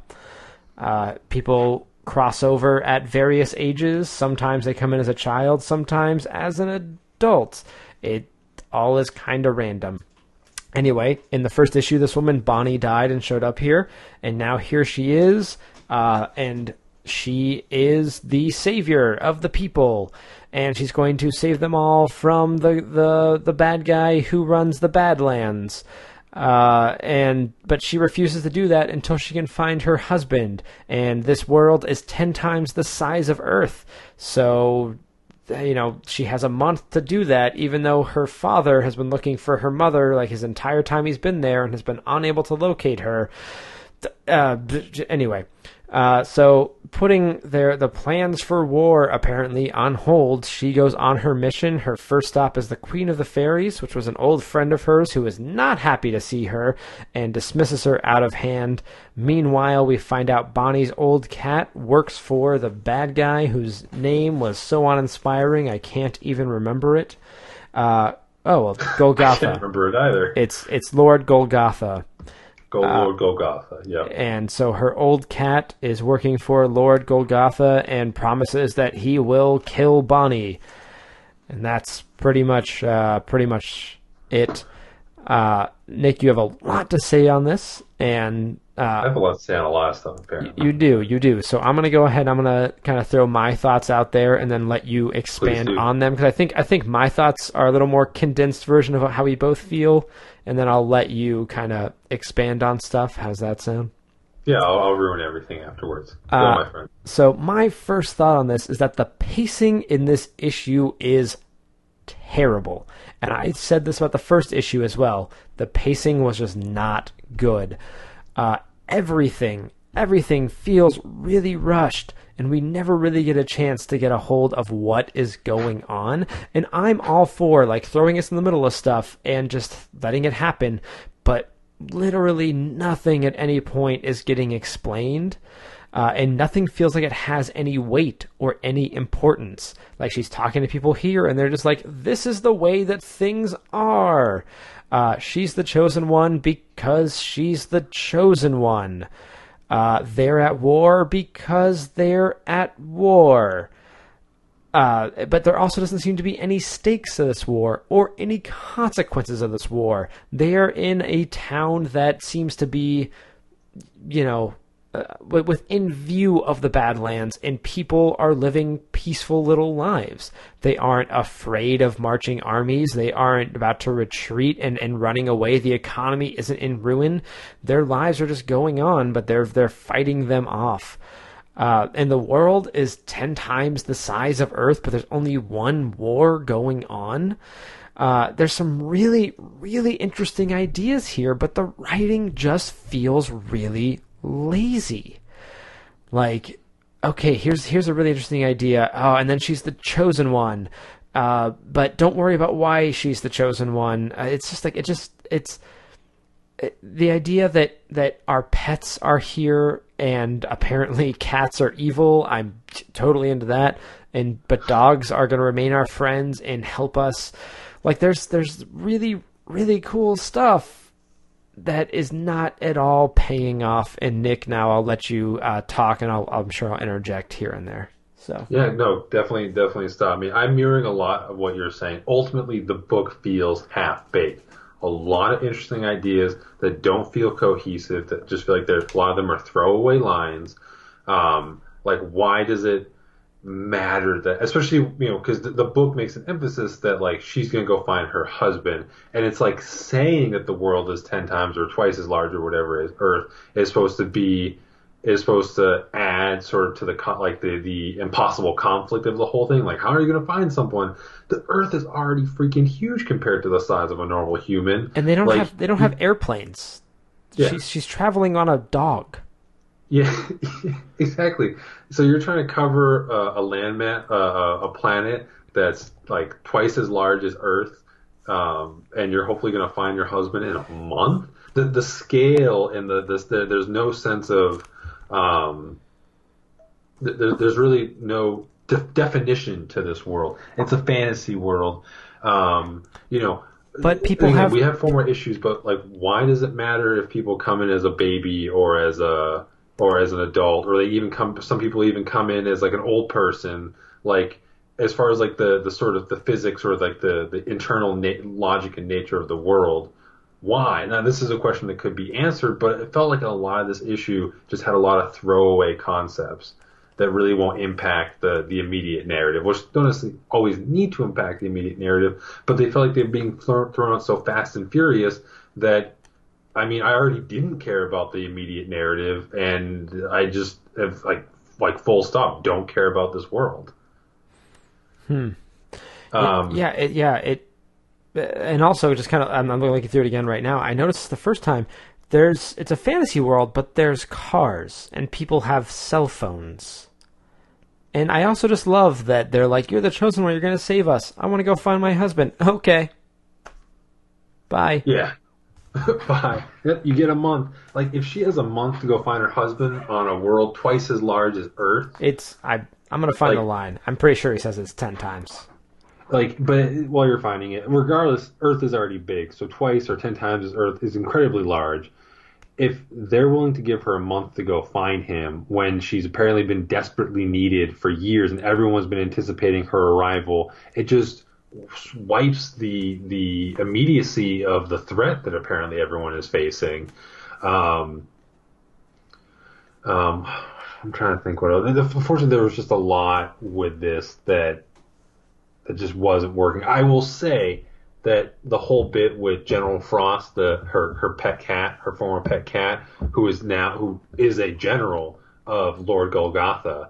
People cross over at various ages. Sometimes they come in as a child, sometimes as an adult. It all is kind of random. Anyway, in the first issue, this woman, Bonnie, died and showed up here, and now here she is, and she is the savior of the people, and she's going to save them all from the bad guy who runs the Badlands. But she refuses to do that until she can find her husband. And this world is 10 times the size of Earth. So, you know, she has a month to do that, even though her father has been looking for her mother, like, his entire time he's been there and has been unable to locate her. So putting the plans for war apparently on hold, she goes on her mission. Her first stop is the Queen of the Fairies, which was an old friend of hers who is not happy to see her and dismisses her out of hand. Meanwhile, we find out Bonnie's old cat works for the bad guy whose name was so uninspiring I can't even remember it. Golgotha. I can't remember it either. It's Lord Golgotha. Lord Golgotha, yeah. And so her old cat is working for Lord Golgotha and promises that he will kill Bonnie. And that's pretty much it. Nick, you have a lot to say on this. And I have a lot to say on a lot of stuff, apparently. You do. So I'm going to go ahead. I'm going to kind of throw my thoughts out there and then let you expand on them. Because I think my thoughts are a little more condensed version of how we both feel. And then I'll let you kind of expand on stuff. How's that sound? Yeah, I'll ruin everything afterwards. My friend. So my first thought on this is that the pacing in this issue is terrible. And I said this about the first issue as well. The pacing was just not good. Everything feels really rushed. And we never really get a chance to get a hold of what is going on. And I'm all for, like, throwing us in the middle of stuff and just letting it happen. But literally nothing at any point is getting explained. And nothing feels like it has any weight or any importance. Like, she's talking to people here and they're just like, this is the way that things are. She's the chosen one because she's the chosen one. They're at war because they're at war. But there also doesn't seem to be any stakes to this war or any consequences of this war. They are in a town that seems to be, you know, within view of the Badlands, and people are living peaceful little lives. They aren't afraid of marching armies. They aren't about to retreat and running away. The economy isn't in ruin. Their lives are just going on, but they're fighting them off. And the world is 10 times the size of Earth, but there's only one war going on. There's some really, really interesting ideas here, but the writing just feels really lazy. Like, okay, here's a really interesting idea. Oh, and then she's the chosen one. But don't worry about why she's the chosen one. It's just like, the idea that our pets are here and apparently cats are evil. I'm totally into that. But dogs are going to remain our friends and help us. Like, there's really, really cool stuff that is not at all paying off. And Nick, now I'll let you talk, and I'm sure I'll interject here and there. So yeah, no, definitely stop me. I'm mirroring a lot of what you're saying. Ultimately, the book feels half-baked. A lot of interesting ideas that don't feel cohesive, that just feel like a lot of them are throwaway lines. Like, why does it matter that, especially, you know, because the book makes an emphasis that, like, she's going to go find her husband, and it's like saying that the world is 10 times or twice as large or whatever as Earth is supposed to add sort of to the impossible conflict of the whole thing. Like, how are you going to find someone? The Earth is already freaking huge compared to the size of a normal human. And they don't have airplanes. Yeah. She's traveling on a dog. Yeah, exactly. So you're trying to cover a landmass, a planet that's like twice as large as Earth, and you're hopefully going to find your husband in a month. The scale and there's no sense of there's really no definition to this world. It's a fantasy world, you know. But people we have former issues, but like, why does it matter if people come in as a baby or as an adult, or they even come? Some people even come in as like an old person. Like, as far as like the sort of the physics or like the internal logic and nature of the world. Why? Now, this is a question that could be answered, but it felt like a lot of this issue just had a lot of throwaway concepts that really won't impact the immediate narrative, which don't necessarily always need to impact the immediate narrative, but they felt like they're being thrown out so fast and furious that, I mean, I already didn't care about the immediate narrative, and I just have, like full stop, don't care about this world. And also, just kind of, I'm looking through it again right now. I noticed the first time, it's a fantasy world, but there's cars and people have cell phones. And I also just love that they're like, "You're the chosen one. You're going to save us. I want to go find my husband." Okay. Bye. Yeah. Bye. You get a month. Like, if she has a month to go find her husband on a world twice as large as Earth, I'm going to find the line. I'm pretty sure he says it's 10 times. Like, but while you're finding it, regardless, Earth is already big, so twice or 10 times as Earth is incredibly large. If they're willing to give her a month to go find him when she's apparently been desperately needed for years and everyone's been anticipating her arrival, it just wipes the immediacy of the threat that apparently everyone is facing. I'm trying to think what else. Unfortunately, there was just a lot with this that just wasn't working. I will say that the whole bit with General Frost, her pet cat, her former pet cat, who is a general of Lord Golgotha.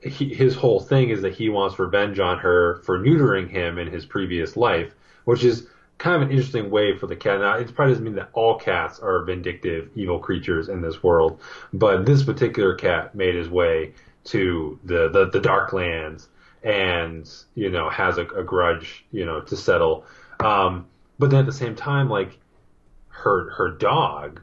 His whole thing is that he wants revenge on her for neutering him in his previous life, which is kind of an interesting way for the cat. Now, it probably doesn't mean that all cats are vindictive, evil creatures in this world, but this particular cat made his way to the Dark Lands, and, you know, has a grudge, you know, to settle. But then at the same time, like, her dog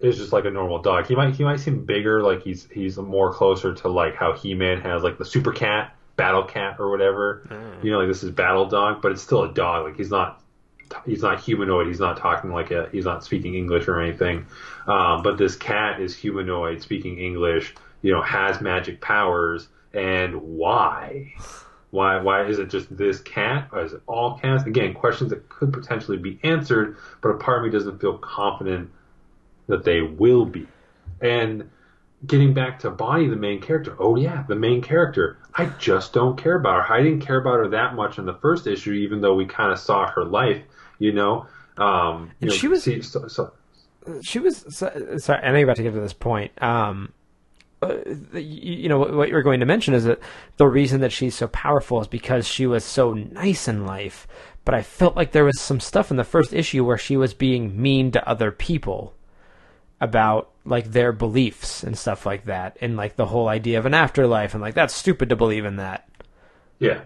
is just like a normal dog. He might seem bigger, like he's more closer to like how He-Man has like the super cat, battle cat or whatever. You know, like, this is battle dog, but it's still a dog. Like, he's not humanoid. He's not talking he's not speaking English or anything. But this cat is humanoid, speaking English, you know, has magic powers. And why? Why is it just this cat? Or is it all cats? Again, questions that could potentially be answered, but a part of me doesn't feel confident that they will be. And getting back to Bonnie, the main character. Oh, yeah, the main character. I just don't care about her. I didn't care about her that much in the first issue, even though we kind of saw her life, you know. And you know, She was, sorry, I know you're about to get to this point. You know, what you're going to mention is that the reason that she's so powerful is because she was so nice in life. But I felt like there was some stuff in the first issue where she was being mean to other people about, like, their beliefs and stuff like that, and, like, the whole idea of an afterlife, and, like, that's stupid to believe in that. Yeah.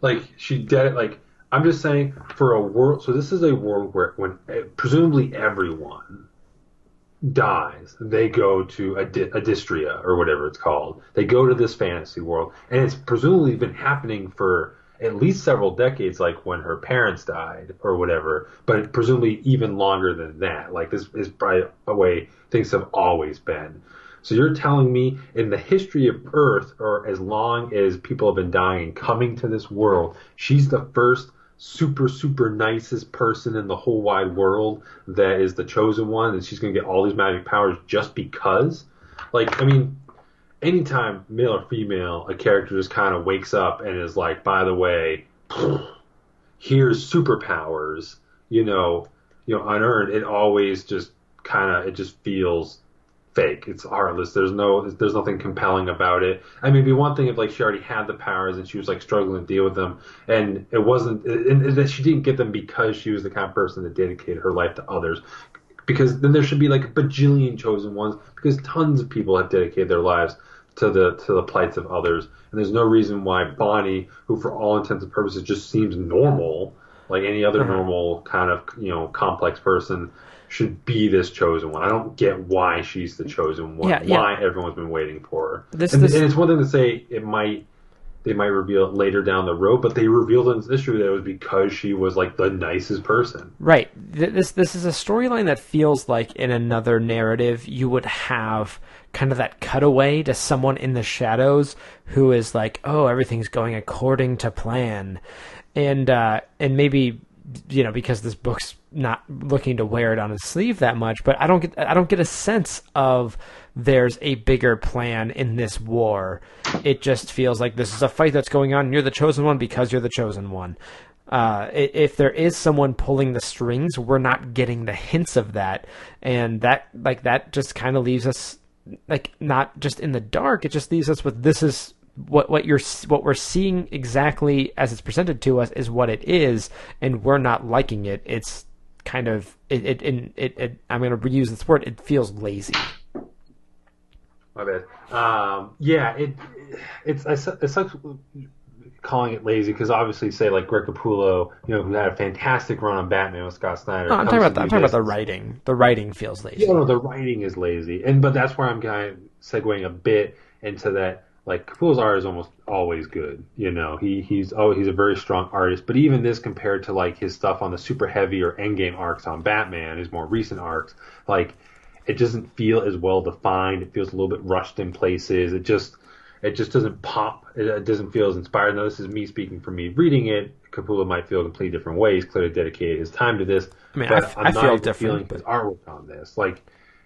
Like, she did it, like, I'm just saying, for a world, so this is a world where when presumably everyone dies, they go to Adistria, or whatever it's called. They go to this fantasy world, and it's presumably been happening for at least several decades, like when her parents died or whatever, but presumably even longer than that. Like, this is probably a way things have always been. So you're telling me in the history of Earth, or as long as people have been dying and coming to this world, she's the first super, super nicest person in the whole wide world that is the chosen one, and she's going to get all these magic powers just because? Like, I mean, anytime, male or female, a character just kind of wakes up and is like, by the way, here's superpowers, you know, unearned, it always just kind of, it just feels fake. It's heartless. There's nothing compelling about it. I mean, it'd be one thing if, like, she already had the powers and she was, like, struggling to deal with them, and it wasn't, and she didn't get them because she was the kind of person that dedicated her life to others. Because then there should be, like, a bajillion chosen ones, because tons of people have dedicated their lives to the plights of others, and there's no reason why Bonnie, who for all intents and purposes just seems normal, like any other normal kind of, you know, complex person, should be this chosen one. I don't get why she's the chosen one. Yeah, why everyone's been waiting for her. And it's one thing to say they might reveal it later down the road, but they revealed in this issue that it was because she was, like, the nicest person. Right. This is a storyline that feels like in another narrative you would have kind of that cutaway to someone in the shadows who is like, oh, everything's going according to plan. And maybe, you know, because this book's not looking to wear it on its sleeve that much, but I don't get a sense of there's a bigger plan in this war. It just feels like this is a fight that's going on, and you're the chosen one because you're the chosen one. If there is someone pulling the strings, we're not getting the hints of that, and that just kind of leaves us, like, not just in the dark. It just leaves us with, this is what we're seeing exactly as it's presented to us is what it is, and we're not liking it. It's kind of it I'm going to reuse this word. It feels lazy. My bad. Yeah, it sucks calling it lazy, because obviously, say, like, Greg Capullo, you know, who had a fantastic run on Batman with Scott Snyder. No, I'm talking about the writing. The writing feels lazy. Yeah, no, the writing is lazy, but that's where I'm kind of segueing a bit into that. Like, Capullo's art is almost always good, you know. He's a very strong artist, but even this compared to, like, his stuff on the super heavy or endgame arcs on Batman, his more recent arcs, like, it doesn't feel as well defined. It feels a little bit rushed in places. It just doesn't pop. It doesn't feel as inspired. Now, this is me speaking for me reading it. Capullo might feel completely different ways. He's clearly dedicated his time to this. I mean, I'm not feel different, feeling his artwork on this, like.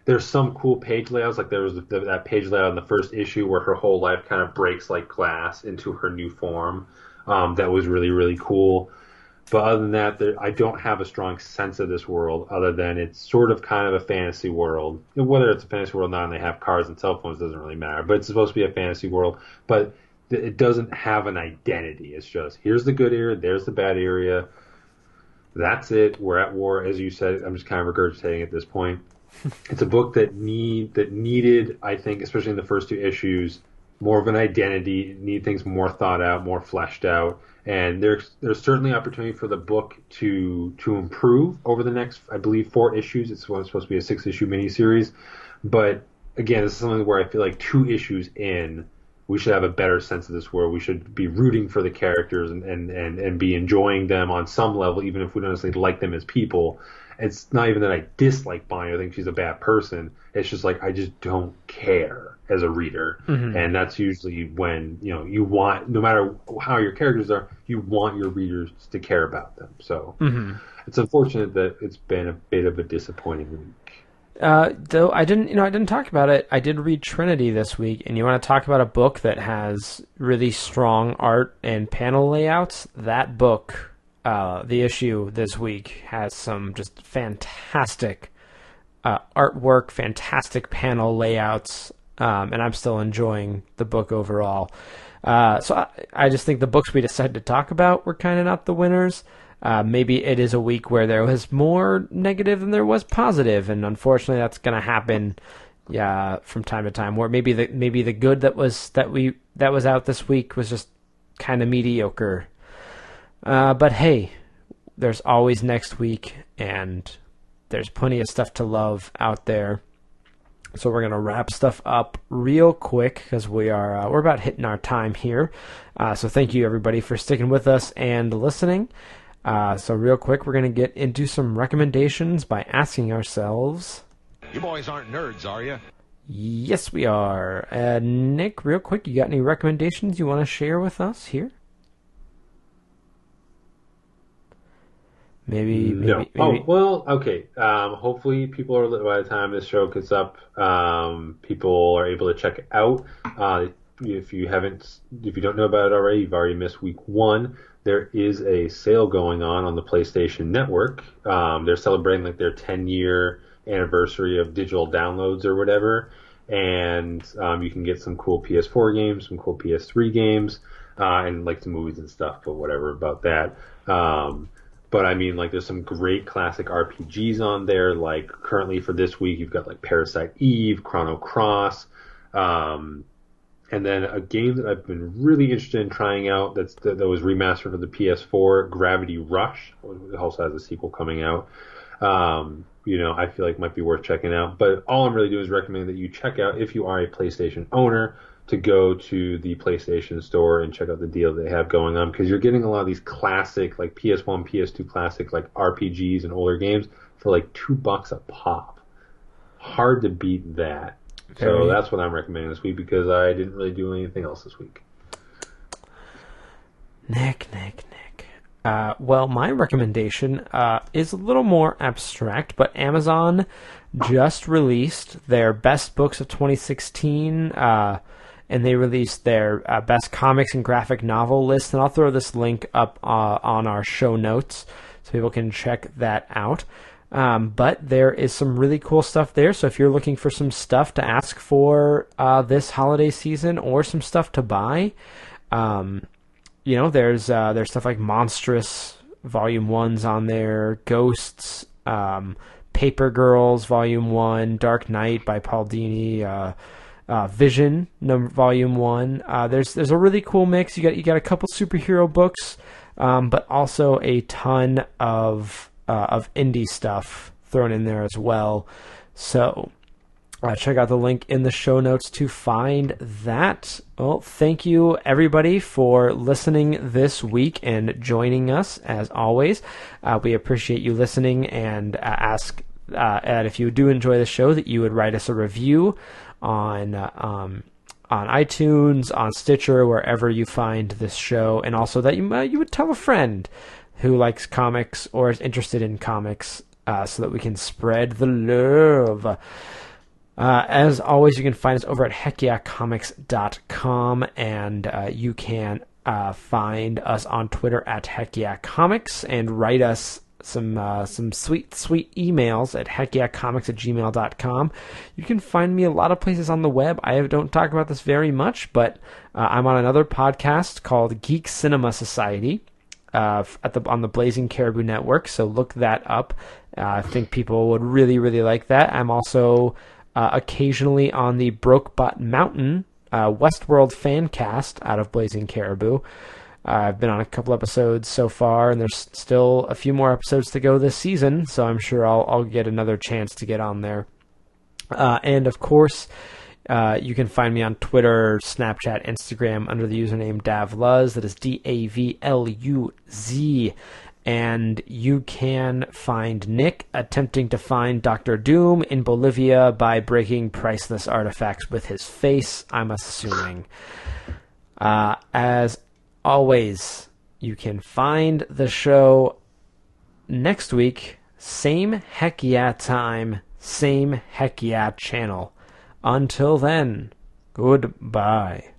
There's some cool page layouts, like there was that page layout in the first issue where her whole life kind of breaks like glass into her new form. That was really, really cool. But other than that, I don't have a strong sense of this world, other than it's sort of kind of a fantasy world. And whether it's a fantasy world or not, and they have cars and cell phones, doesn't really matter. But it's supposed to be a fantasy world. But it doesn't have an identity. It's just, here's the good area, there's the bad area. That's it. We're at war, as you said. I'm just kind of regurgitating at this point. It's a book that needed, I think, especially in the first two issues, more of an identity. It needed things more thought out, more fleshed out, and there's certainly opportunity for the book to improve over the next, I believe, 4 issues. It's supposed to be a 6-issue miniseries, but again, this is something where I feel like 2 issues in, we should have a better sense of this world. We should be rooting for the characters and be enjoying them on some level, even if we don't necessarily like them as people. It's not even that I dislike Bonnie. I think she's a bad person. It's just like, I just don't care. as a reader. Mm-hmm. And that's usually when, you know, you want, no matter how your characters are, you want your readers to care about them. So it's unfortunate that it's been a bit of a disappointing week. Though I didn't talk about it. I did read Trinity this week, and you want to talk about a book that has really strong art and panel layouts? That book, the issue this week, has some just fantastic artwork, fantastic panel layouts, and I'm still enjoying the book overall. So I just think the books we decided to talk about were kind of not the winners. Maybe it is a week where there was more negative than there was positive, and unfortunately, that's going to happen, from time to time. Or maybe the good that was out this week was just kind of mediocre. But hey, there's always next week, and there's plenty of stuff to love out there. So we're going to wrap stuff up real quick because we are we're about hitting our time here. So thank you everybody for sticking with us and listening. So real quick, we're going to get into some recommendations by asking ourselves... You boys aren't nerds, are you? Yes, we are. Nick, real quick, you got any recommendations you want to share with us here? Maybe. Oh, well, okay. Hopefully people are, by the time this show gets up, people are able to check it out. If you don't know about it already, you've already missed week one. There is a sale going on the PlayStation Network. They're celebrating like their 10-year anniversary of digital downloads or whatever. And you can get some cool PS4 games, some cool PS3 games, and like the movies and stuff, but whatever about that. But I mean, like, there's some great classic RPGs on there. Like, currently for this week, you've got like Parasite Eve, Chrono Cross, and then a game that I've been really interested in trying out that was remastered for the PS4, Gravity Rush. It also has a sequel coming out. I feel like it might be worth checking out. But all I'm really doing is recommend that you check out, if you are a PlayStation owner, to go to the PlayStation store and check out the deal they have going on, because you're getting a lot of these classic, like PS1, PS2 classic, like RPGs and older games for like $2 a pop. Hard to beat that. So that's what I'm recommending this week, because I didn't really do anything else this week. Nick. Well, my recommendation is a little more abstract, but Amazon just released their best books of 2016, and they released their best comics and graphic novel list. And I'll throw this link up on our show notes so people can check that out. But there is some really cool stuff there. So if you're looking for some stuff to ask for this holiday season, or some stuff to buy, there's stuff like Monstrous Volume 1's on there, Ghosts, Paper Girls Volume 1, Dark Knight by Paul Dini, Vision Volume 1. There's a really cool mix. You got a couple superhero books, but also a ton of indie stuff thrown in there as well. So check out the link in the show notes to find that. Well, thank you everybody for listening this week and joining us as always. We appreciate you listening, and ask Ed, if you do enjoy the show, that you would write us a review on iTunes, on Stitcher, wherever you find this show, and also that you would tell a friend who likes comics or is interested in comics, so that we can spread the love. As always, you can find us over at heckyeahcomics.com, and you can find us on Twitter at heckyeahcomics, and write us some sweet emails at heckyeahcomics@gmail.com. You can find me a lot of places on the web. I don't talk about this very much, but I'm on another podcast called Geek Cinema Society. On the Blazing Caribou Network, so look that up. I think people would really, really like that. I'm also occasionally on the Brokebot Mountain Westworld Fancast out of Blazing Caribou. I've been on a couple episodes so far, and there's still a few more episodes to go this season, so I'm sure I'll get another chance to get on there. And of course, you can find me on Twitter, Snapchat, Instagram under the username DavLuz. That is DAVLUZ. And you can find Nick attempting to find Dr. Doom in Bolivia by breaking priceless artifacts with his face, I'm assuming. As always, you can find the show next week, same Heck Yeah time, same Heck Yeah channel. Until then, goodbye.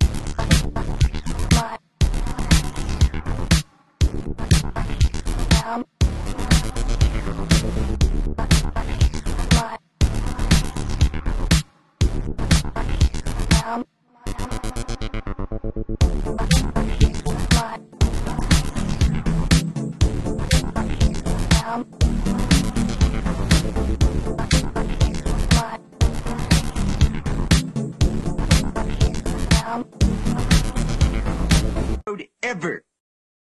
Ever.